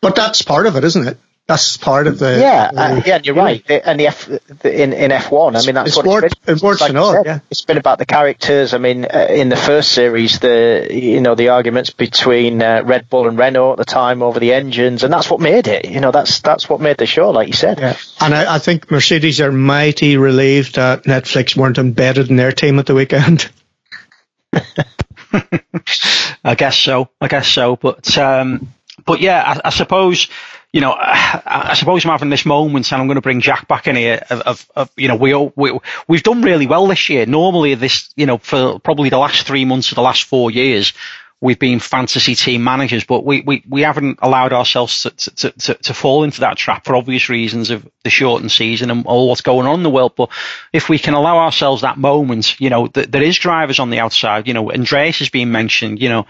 but that's part of it, isn't it? That's part of the yeah, the, uh, yeah. You're right, the, and the F the, in in F one. I mean, that's it's what word, it's been. It's, like all, said, yeah. It's been about the characters. I mean, uh, in the first series, the you know the arguments between uh, Red Bull and Renault at the time over the engines, and that's what made it. You know, that's that's what made the show, like you said. Yeah. And I, I think Mercedes are mighty relieved that Netflix weren't embedded in their team at the weekend. I guess so. I guess so. But um, but yeah, I, I suppose. You know, I, I suppose I'm having this moment, and I'm going to bring Jack back in here. Of, of, of you know, we, all, we we've done really well this year. Normally, this you know, for probably the last three months of the last four years, we've been fantasy team managers, but we we, we haven't allowed ourselves to to, to to fall into that trap for obvious reasons of the shortened season and all what's going on in the world. But if we can allow ourselves that moment, you know, th there is drivers on the outside. You know, Andreas has been mentioned. You know.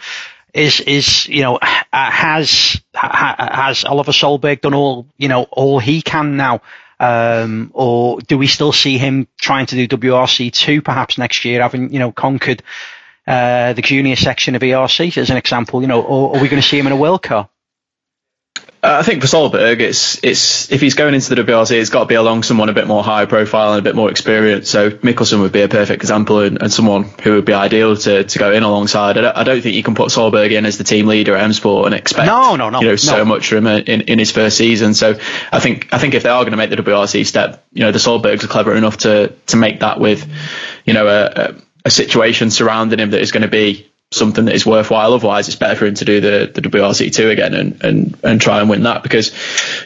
Is is you know uh, has ha, has Oliver Solberg done all you know all he can now, um, or do we still see him trying to do W R C two perhaps next year, having you know conquered uh, the junior section of E R C as an example? You know, or are we going to see him in a World Car? Uh, I think for Solberg, it's it's if he's going into the W R C, it's got to be along someone a bit more high profile and a bit more experienced. So Mikkelsen would be a perfect example, and, and someone who would be ideal to to go in alongside. I don't, I don't think you can put Solberg in as the team leader at M Sport and expect no, no, no, you know, no. so much from him in, in his first season. So I think I think if they are going to make the W R C step, you know, the Solbergs are clever enough to to make that with, you know, a a situation surrounding him that is going to be something that is worthwhile. Otherwise, it's better for him to do the, the W R C two again and, and, and try and win that, because,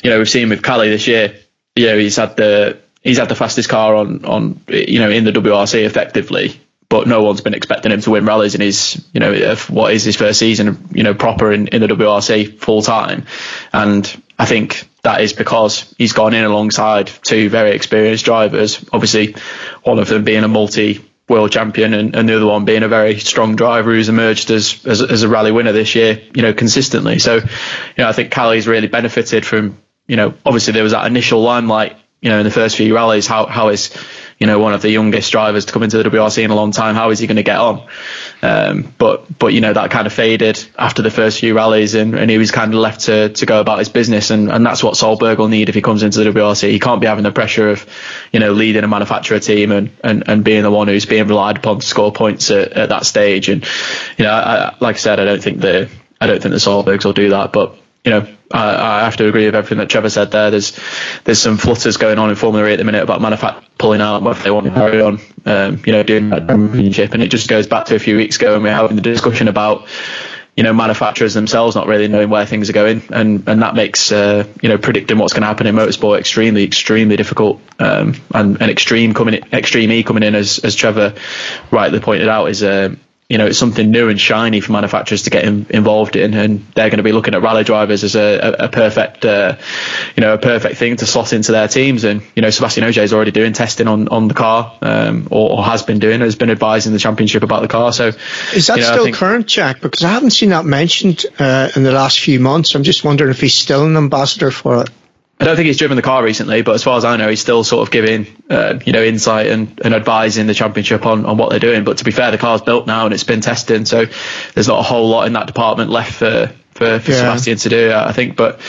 you know, we've seen with Cali this year, you know, he's had the he's had the fastest car on, on you know, in the W R C effectively, but no one's been expecting him to win rallies in his, you know, what is his first season, you know, proper in, in the W R C full time. And I think that is because he's gone in alongside two very experienced drivers, obviously one of them being a multi world champion and, and the other one being a very strong driver who's emerged as, as as a rally winner this year, you know, consistently. So, you know, I think Cali's really benefited from, you know, obviously there was that initial limelight, you know, in the first few rallies, how, how his, you know, one of the youngest drivers to come into the W R C in a long time. How is he going to get on? Um, but, but you know, that kind of faded after the first few rallies, and, and he was kind of left to, to go about his business. And, and that's what Solberg will need if he comes into the W R C. He can't be having the pressure of, you know, leading a manufacturer team and, and, and being the one who's being relied upon to score points at, at that stage. And, you know, I, like I said, I don't think the, I don't think the Solbergs will do that, but, you know, I, I have to agree with everything that Trevor said there. There's there's some flutters going on in Formula E at the minute about Manufacturer pulling out whether they want to carry on, um, you know, doing that championship. And it just goes back to a few weeks ago when we were having the discussion about, you know, manufacturers themselves not really knowing where things are going. And, and that makes, uh, you know, predicting what's going to happen in motorsport extremely, extremely difficult. Um, and, and Extreme coming in, Extreme E coming in, as, as Trevor rightly pointed out, is a... Uh, you know, it's something new and shiny for manufacturers to get in, involved in, and they're going to be looking at rally drivers as a, a, a perfect, uh, you know, a perfect thing to slot into their teams. And, you know, Sebastian Ogier is already doing testing on, on the car, um, or, or has been doing, has been advising the championship about the car. So is that, you know, still think, current, Jack? Because I haven't seen that mentioned uh, in the last few months. I'm just wondering if he's still an ambassador for it. I don't think he's driven the car recently, but as far as I know, he's still sort of giving, uh, you know, insight and, and advising the championship on, on what they're doing. But to be fair, the car's built now and it's been tested, so there's not a whole lot in that department left for, for, for yeah. Sebastian to do, I think. But,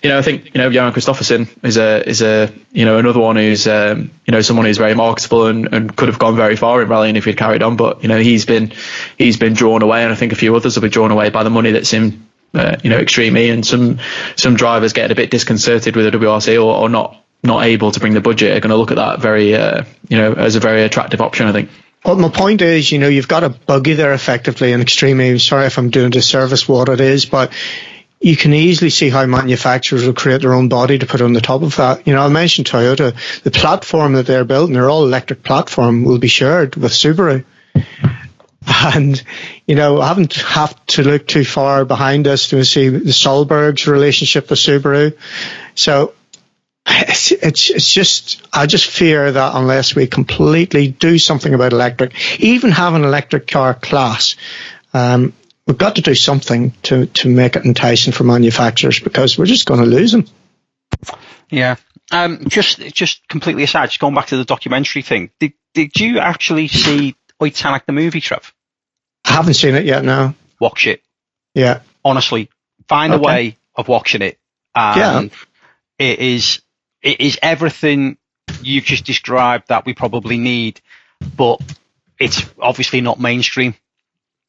you know, I think, you know, Johan Kristoffersen is a, is a, you know, another one who's, um, you know, someone who's very marketable and, and could have gone very far in rallying if he'd carried on. But, you know, he's been, he's been drawn away, and I think a few others will be drawn away by the money that's in, Uh, you know, Extreme E, and some some drivers getting a bit disconcerted with the W R C, or, or not not able to bring the budget, are going to look at that very, uh, you know, as a very attractive option, I think. Well, my point is, you know, you've got a buggy there effectively in Extreme E. I'm sorry if I'm doing a disservice what it is, but you can easily see how manufacturers will create their own body to put on the top of that. You know, I mentioned Toyota. The platform that they're building, their all-electric platform, will be shared with Subaru. And, you know, I haven't have to look too far behind us to see the Solberg's relationship with Subaru. So it's, it's, it's just, I just fear that unless we completely do something about electric, even have an electric car class, um, we've got to do something to, to make it enticing for manufacturers, because we're just going to lose them. Yeah. Um, just, just completely aside, just going back to the documentary thing, did, did you actually see Titanic the movie, Trev? I haven't seen it yet, no. Watch it. Yeah. Honestly, find okay. a way of watching it. And yeah. It is, it is everything you've just described that we probably need, but it's obviously not mainstream.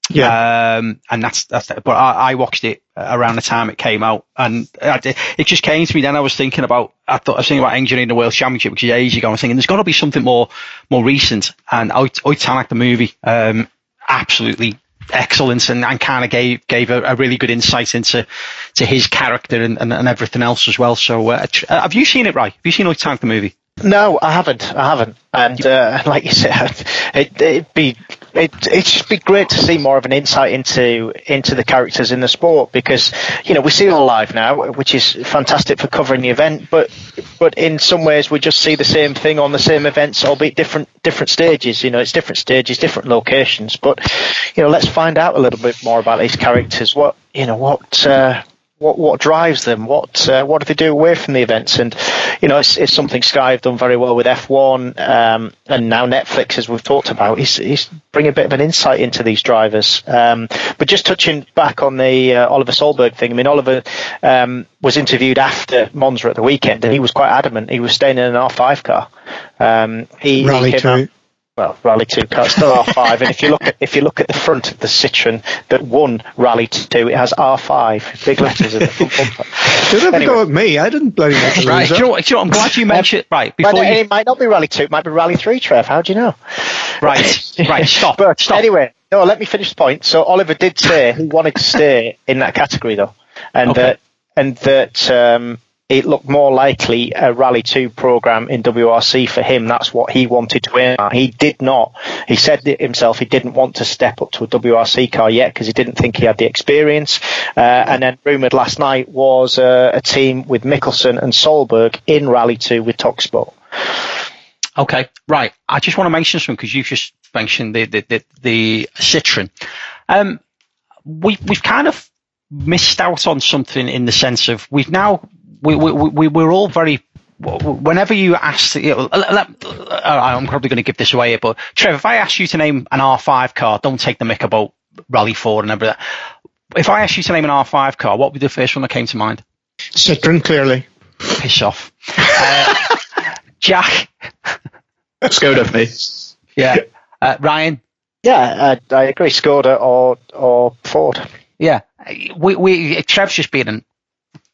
Yeah. Um, and that's, that's, but I, I watched it around the time it came out, and I did, it just came to me then. I was thinking about, I thought I was thinking about engineering the World Championship, which is ages ago. I'm thinking there's got to be something more, more recent. And Titanic, the movie, um, absolutely excellent, and, and kind of gave, gave a, a really good insight into, to his character and, and, and everything else as well. So, uh, have you seen it, Ray? Have you seen Titanic, the movie? No, I haven't. I haven't. And, uh, like you said, it, it'd be, it, it'd just be great to see more of an insight into, into the characters in the sport, because, you know, we see it all live now, which is fantastic for covering the event, but, but in some ways we just see the same thing on the same events, albeit different, different stages. You know, it's different stages, different locations, but, you know, let's find out a little bit more about these characters. What, you know, what, uh, What, what drives them? What uh, what do they do away from the events? And, you know, it's, it's something Sky have done very well with F one, um, and now Netflix, as we've talked about, is, is bring a bit of an insight into these drivers. Um, but just touching back on the uh, Oliver Solberg thing, I mean, Oliver um, was interviewed after Monza at the weekend, and he was quite adamant. He was staying in an R five car. Um, he, Rally he came out, well, Rally two car, it's still R five, and if you look at if you look at the front of the Citroen that won Rally two, it has R five, big letters in the front bumper. Don't ever anyway. Go at me, I didn't blow that. Right, do you know what, do you know, I'm glad you mentioned, right, before but, you... It might not be Rally two, it might be Rally three, Trev, how do you know? Right, right, stop, but stop. Anyway, no, let me finish the point. So Oliver did say he wanted to stay in that category, though, and okay. that, and that, um, it looked more likely a Rally two program in W R C for him. That's what he wanted to aim at. He did not. He said it himself, he didn't want to step up to a W R C car yet because he didn't think he had the experience. Uh, and then rumoured last night was uh, a team with Mikkelsen and Solberg in Rally two with Talksport. Okay, right. I just want to mention something because you've just mentioned the the, the, the Citroen. Um, we, we've kind of missed out on something in the sense of we've now... We, we, we, we're all very whenever you ask, you know, I'm probably going to give this away here, but Trevor, if I ask you to name an R five car, don't take the mick about Rally Ford and everything. If I asked you to name an R five car, what would be the first one that came to mind? Citroen, clearly. Piss off. Uh, Jack. Skoda for me. Yeah. Uh, Ryan. Yeah, uh, I agree. Skoda or or Ford. Yeah, we we Trev's just being an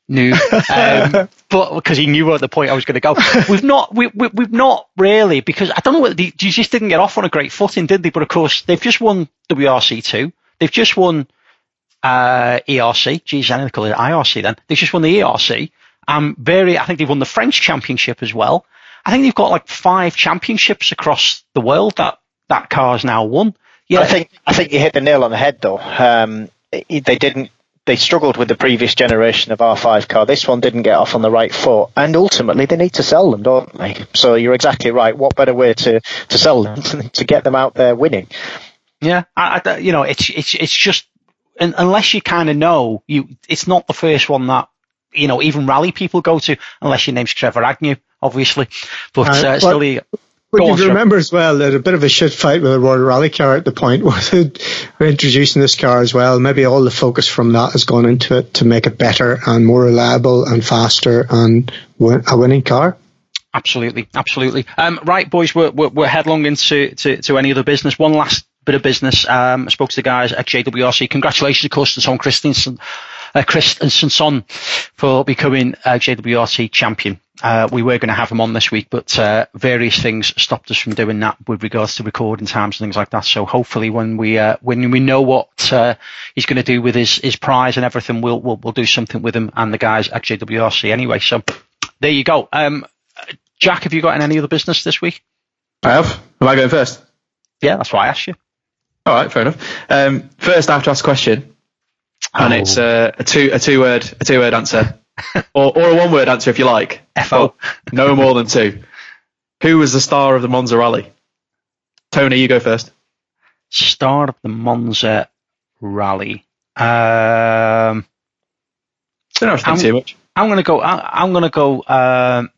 new, um, but because he knew at the point I was going to go. We've not, we, we, we've not really, because I don't know what, they just didn't get off on a great footing, did they? But of course, they've just won W R C two. They've just won uh, E R C. Geez, I didn't call it I R C then. They've just won the E R C. Um, very, I think they've won the French Championship as well. I think they've got like five championships across the world that that car's now won. Yeah, I think I think you hit the nail on the head though. Um, they didn't. They struggled with the previous generation of R five car. This one didn't get off on the right foot, and ultimately they need to sell them, don't they? So you're exactly right. What better way to, to sell them than to get them out there winning? Yeah, I, I, you know, it's it's it's just unless you kind of know you, it's not the first one that you know even rally people go to, unless your name's Trevor Agnew, obviously. But uh, uh, still, you. Well, you on, remember as well that a bit of a shit fight with the Royal Rally car at the point where we're introducing this car as well. Maybe all the focus from that has gone into it to make it better and more reliable and faster and win- a winning car. Absolutely, absolutely. Um, right, boys, we're, we're, we're headlong into to, to any other business. One last bit of business. Um, I spoke to the guys at J W R C. Congratulations, of course, to Tom Christensen, uh, Christensen for becoming uh, J W R C champion. Uh, we were going to have him on this week, but uh, various things stopped us from doing that with regards to recording times and things like that. So hopefully, when we uh, when we know what uh, he's going to do with his, his prize and everything, we'll, we'll we'll do something with him and the guys at J W R C anyway. So there you go. Um, Jack, have you got in any other business this week? I have. Am I going first? Yeah, that's why I asked you. All right, fair enough. Um, first, I have to ask a question, and oh. it's uh, a two a two word a two word answer. or, or a one-word answer if you like. F O. No more than two. Who was the star of the Monza Rally? Tony, you go first. Star of the Monza Rally. Um, Don't have to think too much. I'm going to go. I, I'm going to go. Um,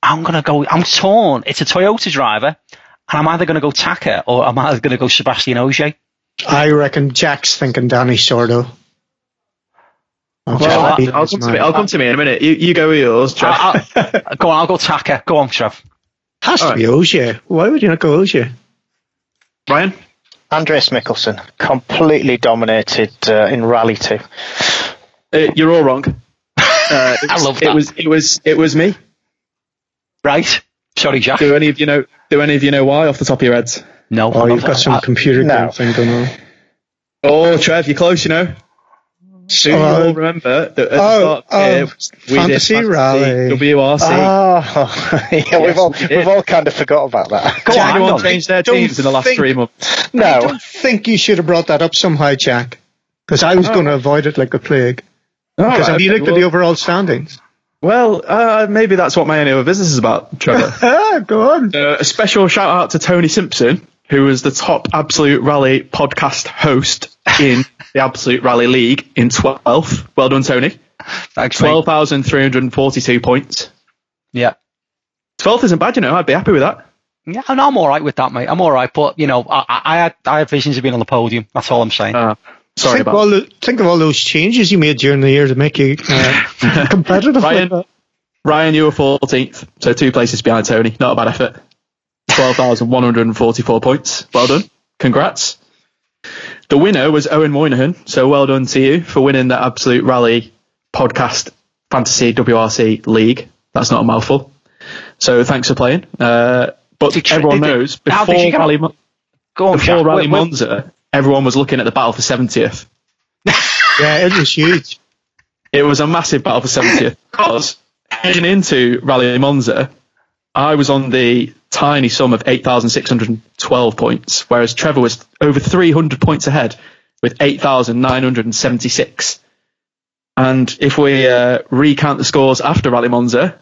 I'm going to go. I'm torn. It's a Toyota driver, and I'm either going to go Taka or I'm either going to go Sebastian Ogier. I reckon Jack's thinking Danny Sordo. Okay. Well, I'll, I'll, I'll, come to me, I'll come to me in a minute. You, you go with yours, Trev. I'll, I'll, go on, I'll go Taka. Go on, Trev. Has All to right. be Ogier. Why would you not go Ogier? Ryan? Andreas Mikkelsen. Completely dominated uh, in Rally two. Uh, you're all wrong. Uh, I love that. It was, it was, it was me. Right. Sorry, Jack. Do any of you know, do any of you know why off the top of your heads? No. Oh, you've got some I, computer no. thing going on. Oh, Trev, you're close, you know. Soon you oh, will remember that at the oh, start of oh, we Fantasy did Fantasy Rally W R C. Oh, yeah, yes, we've all we we've all kind of forgot about that. Go Jack, on, anyone changed their teams in the last think, three months? No, I don't think you should have brought that up somehow, Jack, because I was oh. going to avoid it like the plague. Because oh, right, you okay, looked well, at the overall standings. Well, uh, maybe that's what my annual business is about, Trevor. Go on. Uh, a special shout out to Tony Simpson, who was the top Absolute Rally podcast host in the Absolute Rally League in twelfth. Well done, Tony. Thanks, twelve thousand three hundred forty-two points. Yeah. twelfth isn't bad, you know. I'd be happy with that. Yeah, and I'm all right with that, mate. I'm all right. But, you know, I, I, had, I had visions of being on the podium. That's all I'm saying. Uh, sorry think about all the, Think of all those changes you made during the year to make you uh, competitive. Ryan, like Ryan, you were fourteenth, so two places behind Tony. Not a bad effort. twelve thousand one hundred forty-four points. Well done. Congrats. The winner was Owen Moynihan, so well done to you for winning the Absolute Rally Podcast Fantasy W R C League. That's not a mouthful. So thanks for playing. Uh, but did everyone you, knows, did, before Rally, on, before Jack, Rally wait, Monza, wait. everyone was looking at the battle for seventieth. Yeah, it was huge. It was a massive battle for seventieth. Because heading into Rally Monza, I was on the tiny sum of eight thousand six hundred twelve points, whereas Trevor was over three hundred points ahead with eight thousand nine hundred seventy-six. And if we uh, recount the scores after Rally Monza,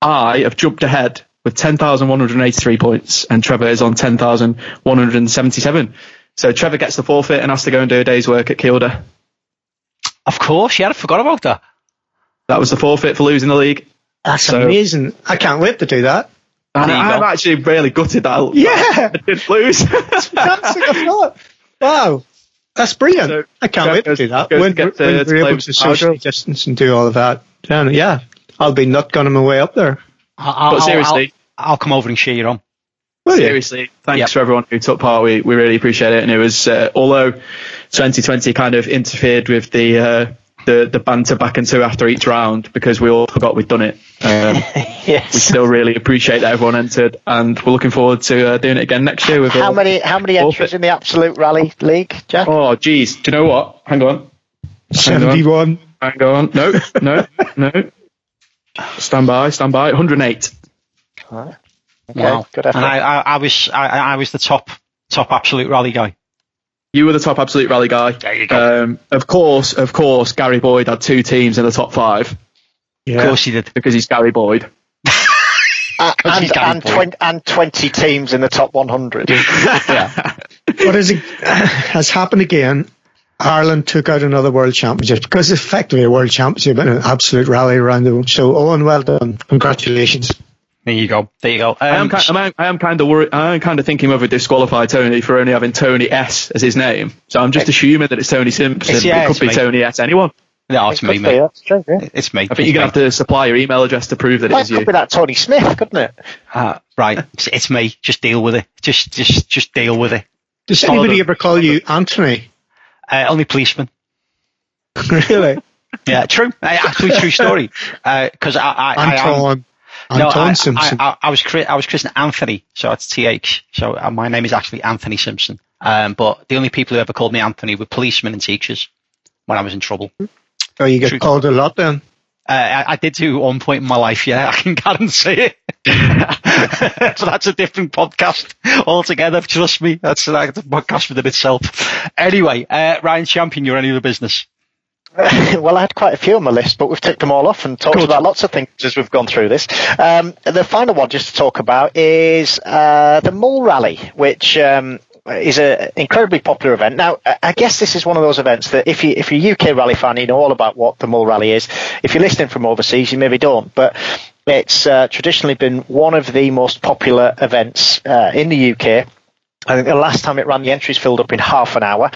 I have jumped ahead with ten thousand one hundred eighty-three points, and Trevor is on ten thousand one hundred seventy-seven. So Trevor gets the forfeit and has to go and do a day's work at Kielder. Of course, yeah, I forgot about that. That was the forfeit for losing the league. That's so amazing. I can't wait to do that. And I'm go. actually really gutted that I, yeah. I did lose. That's fantastic. I thought, wow, that's brilliant. So I can't wait goes, to do that. When, to to when we're able to socially distance and do all of that, yeah, I'll be nut gunning my way up there. I'll, but seriously, I'll, I'll come over and cheer you on. Will Seriously, you? thanks yep. for everyone who took part. We we really appreciate it, and it was uh, although twenty twenty kind of interfered with the uh, the the banter back and two after each round because we all forgot we'd done it. Um, yes. We still really appreciate that everyone entered, and we're looking forward to uh, doing it again next year. With how many how many entries in the Absolute Rally League, Jack? Oh, geez, do you know what? Hang on, seventy-one. Hang on, no, no, no. Stand by, stand by. one hundred eight. All right. Okay, wow. Good effort. And I, I, I was I, I was the top top Absolute Rally guy. You were the top Absolute Rally guy. There you go. Um, of course, of course, Gary Boyd had two teams in the top five. Yeah. Of course he did. Because he's Gary Boyd. uh, and he's Gary and, Boyd. twenty, and twenty teams in the top one hundred. Yeah. What is it, has happened again, Ireland took out another World Championship, because it's effectively a World Championship and an Absolute Rally around the world. So, Owen, well done. Congratulations. There you go. There you go. Um, I, am kind, I, am, I am kind of worried. I am kind of thinking whether to disqualify Tony for only having Tony S as his name. So I'm just assuming that it's Tony Simpson. It's, yeah, it could be me. Tony S. Anyone? No, it's, it's me, mate. It's, true, yeah. it's me. I think it's you're going to have to supply your email address to prove that well, it's you. It could be that Tony Smith, couldn't it? Uh, right. It's, it's me. Just deal with it. Just, just, just deal with it. Does anybody ever call you Anthony? Uh, only policemen. Really? Yeah. True. Actually, true story. Because uh, I, I, I am. No, I, I, I, I was I was christened Anthony, so it's T H. So my name is actually Anthony Simpson. Um, but the only people who ever called me Anthony were policemen and teachers when I was in trouble. So you get True. called a lot then? Uh, I, I did do at one point in my life, yeah. I can guarantee it. So that's a different podcast altogether. Trust me, that's a podcast within itself. Anyway, uh, Ryan Champion, you're any other business? Well, I had quite a few on my list, but we've ticked them all off and talked Good. about lots of things as we've gone through this. Um, the final one just to talk about is uh, the Mull Rally, which um, is an incredibly popular event. Now, I guess this is one of those events that if, you, if you're a U K rally fan, you know all about what the Mull Rally is. If you're listening from overseas, you maybe don't, but it's uh, traditionally been one of the most popular events uh, in the U K. I think the last time it ran, the entries filled up in half an hour.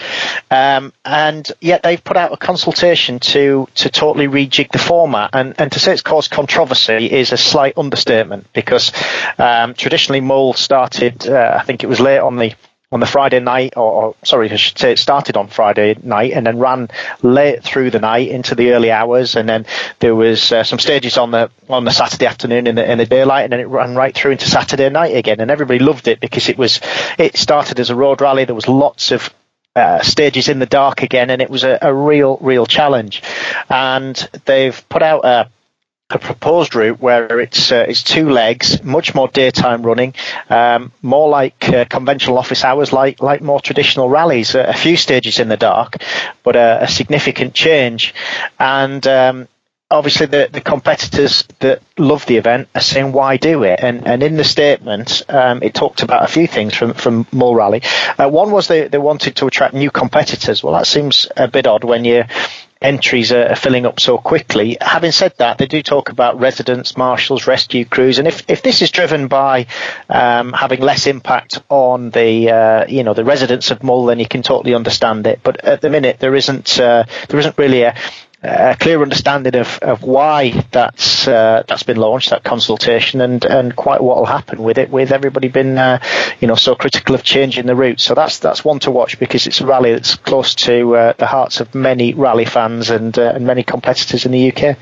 Um, and yet they've put out a consultation to to totally rejig the format. And, and to say it's caused controversy is a slight understatement, because um, traditionally Mull started, uh, I think it was late on the on the Friday night, or, or sorry, I should say it started on Friday night and then ran late through the night into the early hours. And then there was uh, some stages on the on the Saturday afternoon in the, in the daylight, and then it ran right through into Saturday night again. And everybody loved it because it was it started as a road rally. There was lots of uh, stages in the dark again, and it was a, a real, real challenge. And they've put out a a proposed route where it's uh, it's two legs, much more daytime running, um, more like uh, conventional office hours, like like more traditional rallies, uh, a few stages in the dark, but uh, a significant change. And um, obviously the, the competitors that love the event are saying, why do it? And and in the statement, um, it talked about a few things from, from Mull Rally. Uh, one was they, they wanted to attract new competitors. Well, that seems a bit odd when you're entries are filling up so quickly. Having said that, they do talk about residents, marshals, rescue crews, and if, if this is driven by um, having less impact on the uh, you know the residents of Mull, then you can totally understand it. But at the minute, there isn't uh, there isn't really a, a clear understanding of, of why that's uh, that's been launched, that consultation, and and quite what will happen with it. With everybody been uh, you know so critical of changing the route, so that's that's one to watch, because it's a rally that's close to uh, the hearts of many rally fans and uh, and many competitors in the U K.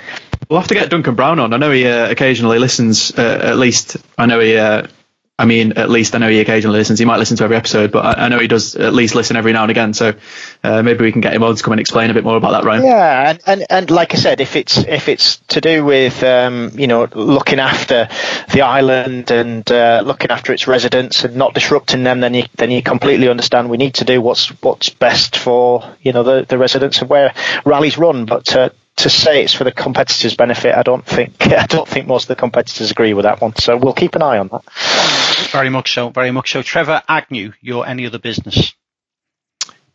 We'll have to get Duncan Brown on. I know he uh, occasionally listens. Uh, at least I know he. Uh, I mean, at least I know he occasionally listens. He might listen to every episode, but I, I know he does at least listen every now and again. So uh, maybe we can get him on to come and explain a bit more about that, Ryan. Yeah, and, and, and like I said, if it's if it's to do with um, you know looking after the island and uh, looking after its residents and not disrupting them, then you then you completely understand. We need to do what's what's best for you know the, the residents of where rallies run, but. Uh, To say it's for the competitors' benefit, I don't think I don't think most of the competitors agree with that one. So we'll keep an eye on that. Very much so, very much so. Trevor Agnew, you're any other business?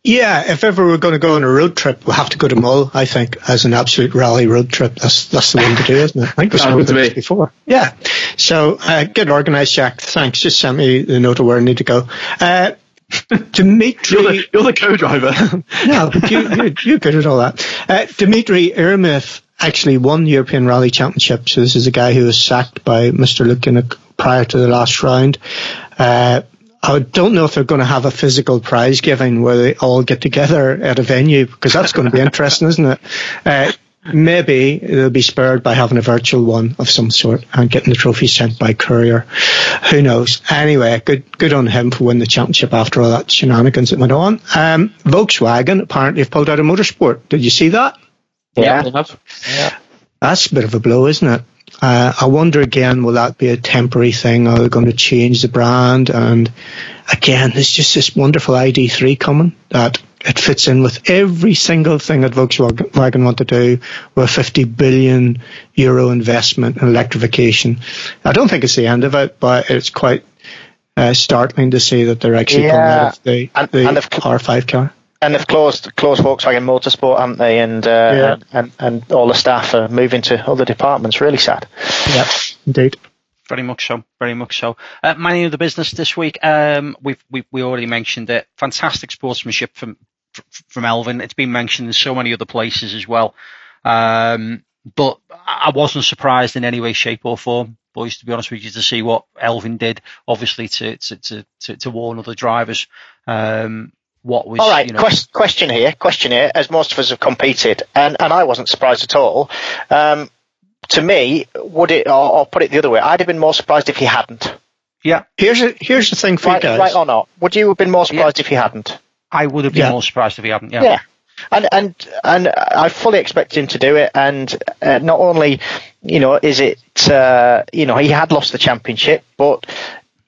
Yeah, if ever we're going to go on a road trip, we'll have to go to Mull, I think, as an absolute rally road trip. That's that's the one to do, isn't it? I think we've done it before. Yeah. So uh, get organised, Jack. Thanks. Just send me the note of where I need to go. Uh, Dimitri, you're the, you're the co-driver. No, but you, you're, you're good at all that. Uh, Dimitri Ermith actually won the European Rally Championship. So this is a guy who was sacked by Mister Lukinik prior to the last round. Uh, I don't know if they're going to have a physical prize giving where they all get together at a venue, because that's going to be interesting, isn't it? Uh, maybe they'll be spared by having a virtual one of some sort and getting the trophy sent by courier. Who knows? Anyway, good good on him for winning the championship after all that shenanigans that went on. Um, Volkswagen apparently have pulled out of motorsport. Did you see that? Yeah, yeah. yeah. That's a bit of a blow, isn't it? Uh, I wonder again, will that be a temporary thing? Are they going to change the brand? And again, there's just this wonderful I D three coming that it fits in with every single thing that Volkswagen want to do with a fifty billion euro investment in electrification. I don't think it's the end of it, but it's quite uh, startling to see that they're actually yeah. coming out of the, and, the and if, R five car. And they've closed, closed Volkswagen Motorsport, haven't they? And, uh, yeah. and and all the staff are moving to other departments. Really sad. Yeah, indeed. Very much so. Very much so. Uh, Manning of the business this week. Um, we've we we already mentioned it. Fantastic sportsmanship from from Elfyn. It's been mentioned in so many other places as well. Um, but I wasn't surprised in any way, shape or form, boys, to be honest with you, to see what Elfyn did. Obviously, to to to to, to warn other drivers. Um, What was, all right, you know, quest, question here, question here, as most of us have competed, and, and I wasn't surprised at all. Um, to me, would it, or, or put it the other way, I'd have been more surprised if he hadn't. Yeah. Here's a, here's the thing for right, you guys. Right or not, would you have been more surprised yeah. if he hadn't? I would have been yeah. more surprised if he hadn't, yeah. Yeah. And and and I fully expect him to do it. And uh, not only, you know, is it, uh, you know, he had lost the championship, but...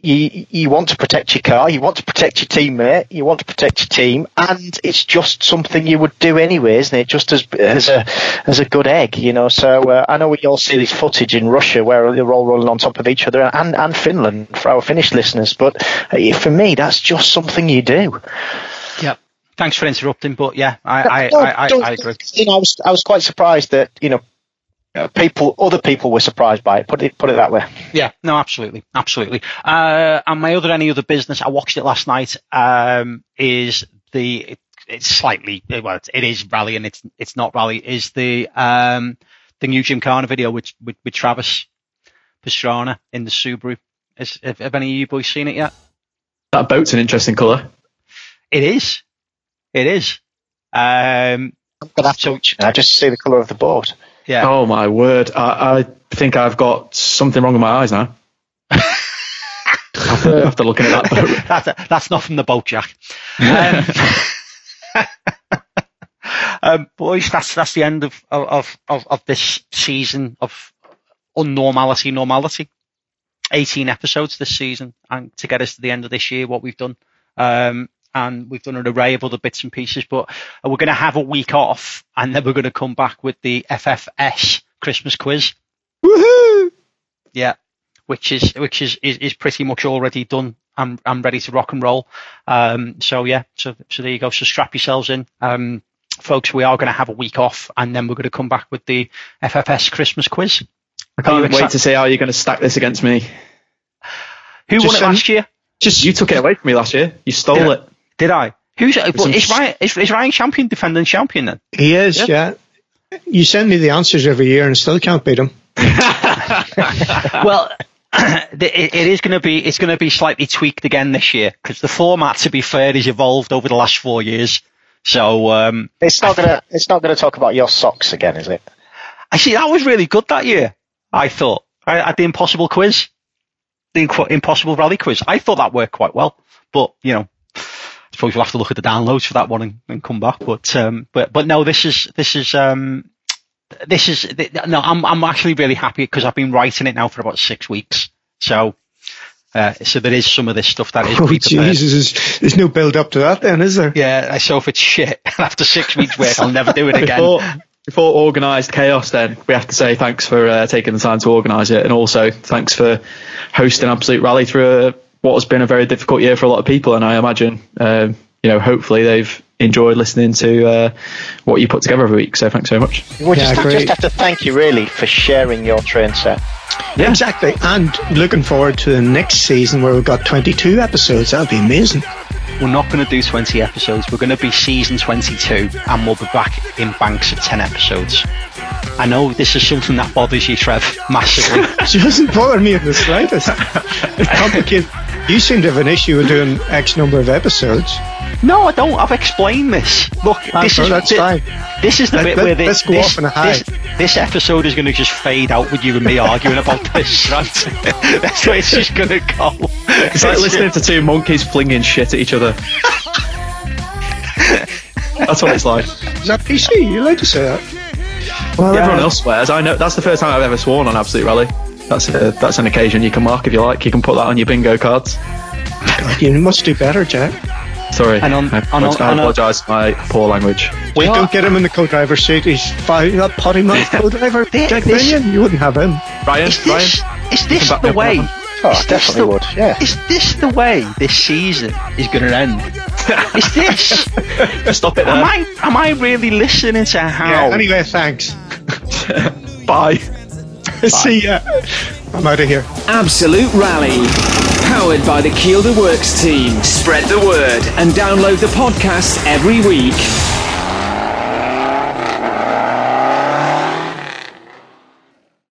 You, you want to protect your car, you want to protect your teammate, you want to protect your team, and it's just something you would do anyway, isn't it? Just as as a as a good egg, you know. So uh, I know we all see this footage in Russia where they're all rolling on top of each other, and, and Finland for our Finnish listeners. But uh, for me, that's just something you do. Yeah. Thanks for interrupting, but yeah, I no, I, I, I, I agree. You know, I was I was quite surprised that you know. People, other people were surprised by it. Put it, put it that way. Yeah, no, absolutely, absolutely. Uh, and my other, any other business, I watched it last night. Um, is the it, it's slightly well, it, it is rally and it's it's not rally. Is the um the new Gymkhana video with with, with Travis Pastrana in the Subaru? Is, have, have any of you boys seen it yet? That boat's an interesting colour. It is. It is. Um, I'm gonna have to watch it now just to see the colour of the boat. Yeah. Oh my word! I, I think I've got something wrong with my eyes now. After, after looking at that boat, that's, a, that's not from the boat, Jack. Um, um, boys, that's that's the end of of of, of this season of unnormality, normality. eighteen episodes this season, and to get us to the end of this year, what we've done, um, and we've done an array of other bits and pieces, but we're going to have a week off, and then we're going to come back with the F F S Christmas quiz. Woohoo! Yeah, which is which is, is, is pretty much already done. I'm I'm ready to rock and roll. Um, so yeah, so so there you go. So strap yourselves in, um, folks. We are going to have a week off, and then we're going to come back with the F F S Christmas quiz. I can't wait to see how you're going to stack this against me. Who just won it last year? Just you took it away from me last year. You stole yeah. it. Did I? Who's it? Is Ryan, is, is Ryan Champion defending champion then? He is, yeah. yeah. You send me the answers every year and still can't beat him. Well, it, it is going to be it's going to be slightly tweaked again this year because the format, to be fair, has evolved over the last four years. So um, it's not going to it's not going to talk about your socks again, is it? I see. That was really good that year. I thought I, at the Impossible quiz, the Impossible Rally quiz. I thought that worked quite well, but you know. I suppose we'll have to look at the downloads for that one and, and come back. But, um, but, but no, this is, this is, um, this is, th- no, I'm, I'm actually really happy because I've been writing it now for about six weeks. So, uh, so there is some of this stuff that is oh, pre-prepared. Jesus, there's, there's no build up to that then, is there? Yeah. So if it's shit after six weeks work, I'll never do it again. Before, before organised chaos, then we have to say thanks for uh, taking the time to organise it. And also thanks for hosting Absolute Rally through a, what has been a very difficult year for a lot of people, and I imagine um, you know, hopefully they've enjoyed listening to uh, what you put together every week. So thanks so much. We'll yeah, just, just have to thank you really for sharing your train set. Yeah. Exactly. And looking forward to the next season where we've got twenty-two episodes. That'll be amazing. We're not going to do twenty episodes. We're going to be season twenty-two, and we'll be back in banks of ten episodes. I know this is something that bothers you, Trev, massively. It doesn't bother me in the slightest. It's complicated. You seem to have an issue with doing X number of episodes. No, I don't. I've explained this. Look, I'm this sure is that's the, fine. This is the let, bit let, where the, let's go this, off on a high. This, this episode is going to just fade out with you and me arguing about this. Right? That's where it's just going to go. It's like listening to two monkeys flinging shit at each other. That's what it's like. Is that P C? You're allowed to say that. Well, yeah, everyone else swears. I know. That's the first time I've ever sworn on Absolute Rally. That's a, that's an occasion you can mark if you like. You can put that on your bingo cards. You must do better, Jack. Sorry, and on, I, on, on, I apologise for my poor language. We don't get him in the co-driver seat. He's five, that potty mouth co-driver. Jack Benyon, you wouldn't have him. Ryan, is this, Ryan, is this the way? Oh, I definitely the, would. Yeah. Is this the way this season is going to end? Is this? Stop it. There. Am I? Am I really listening to how? Yeah, anyway, thanks. Bye. Bye. See ya. I'm out of here. Absolute Rally. Powered by the Kielder Works team. Spread the word and download the podcast every week.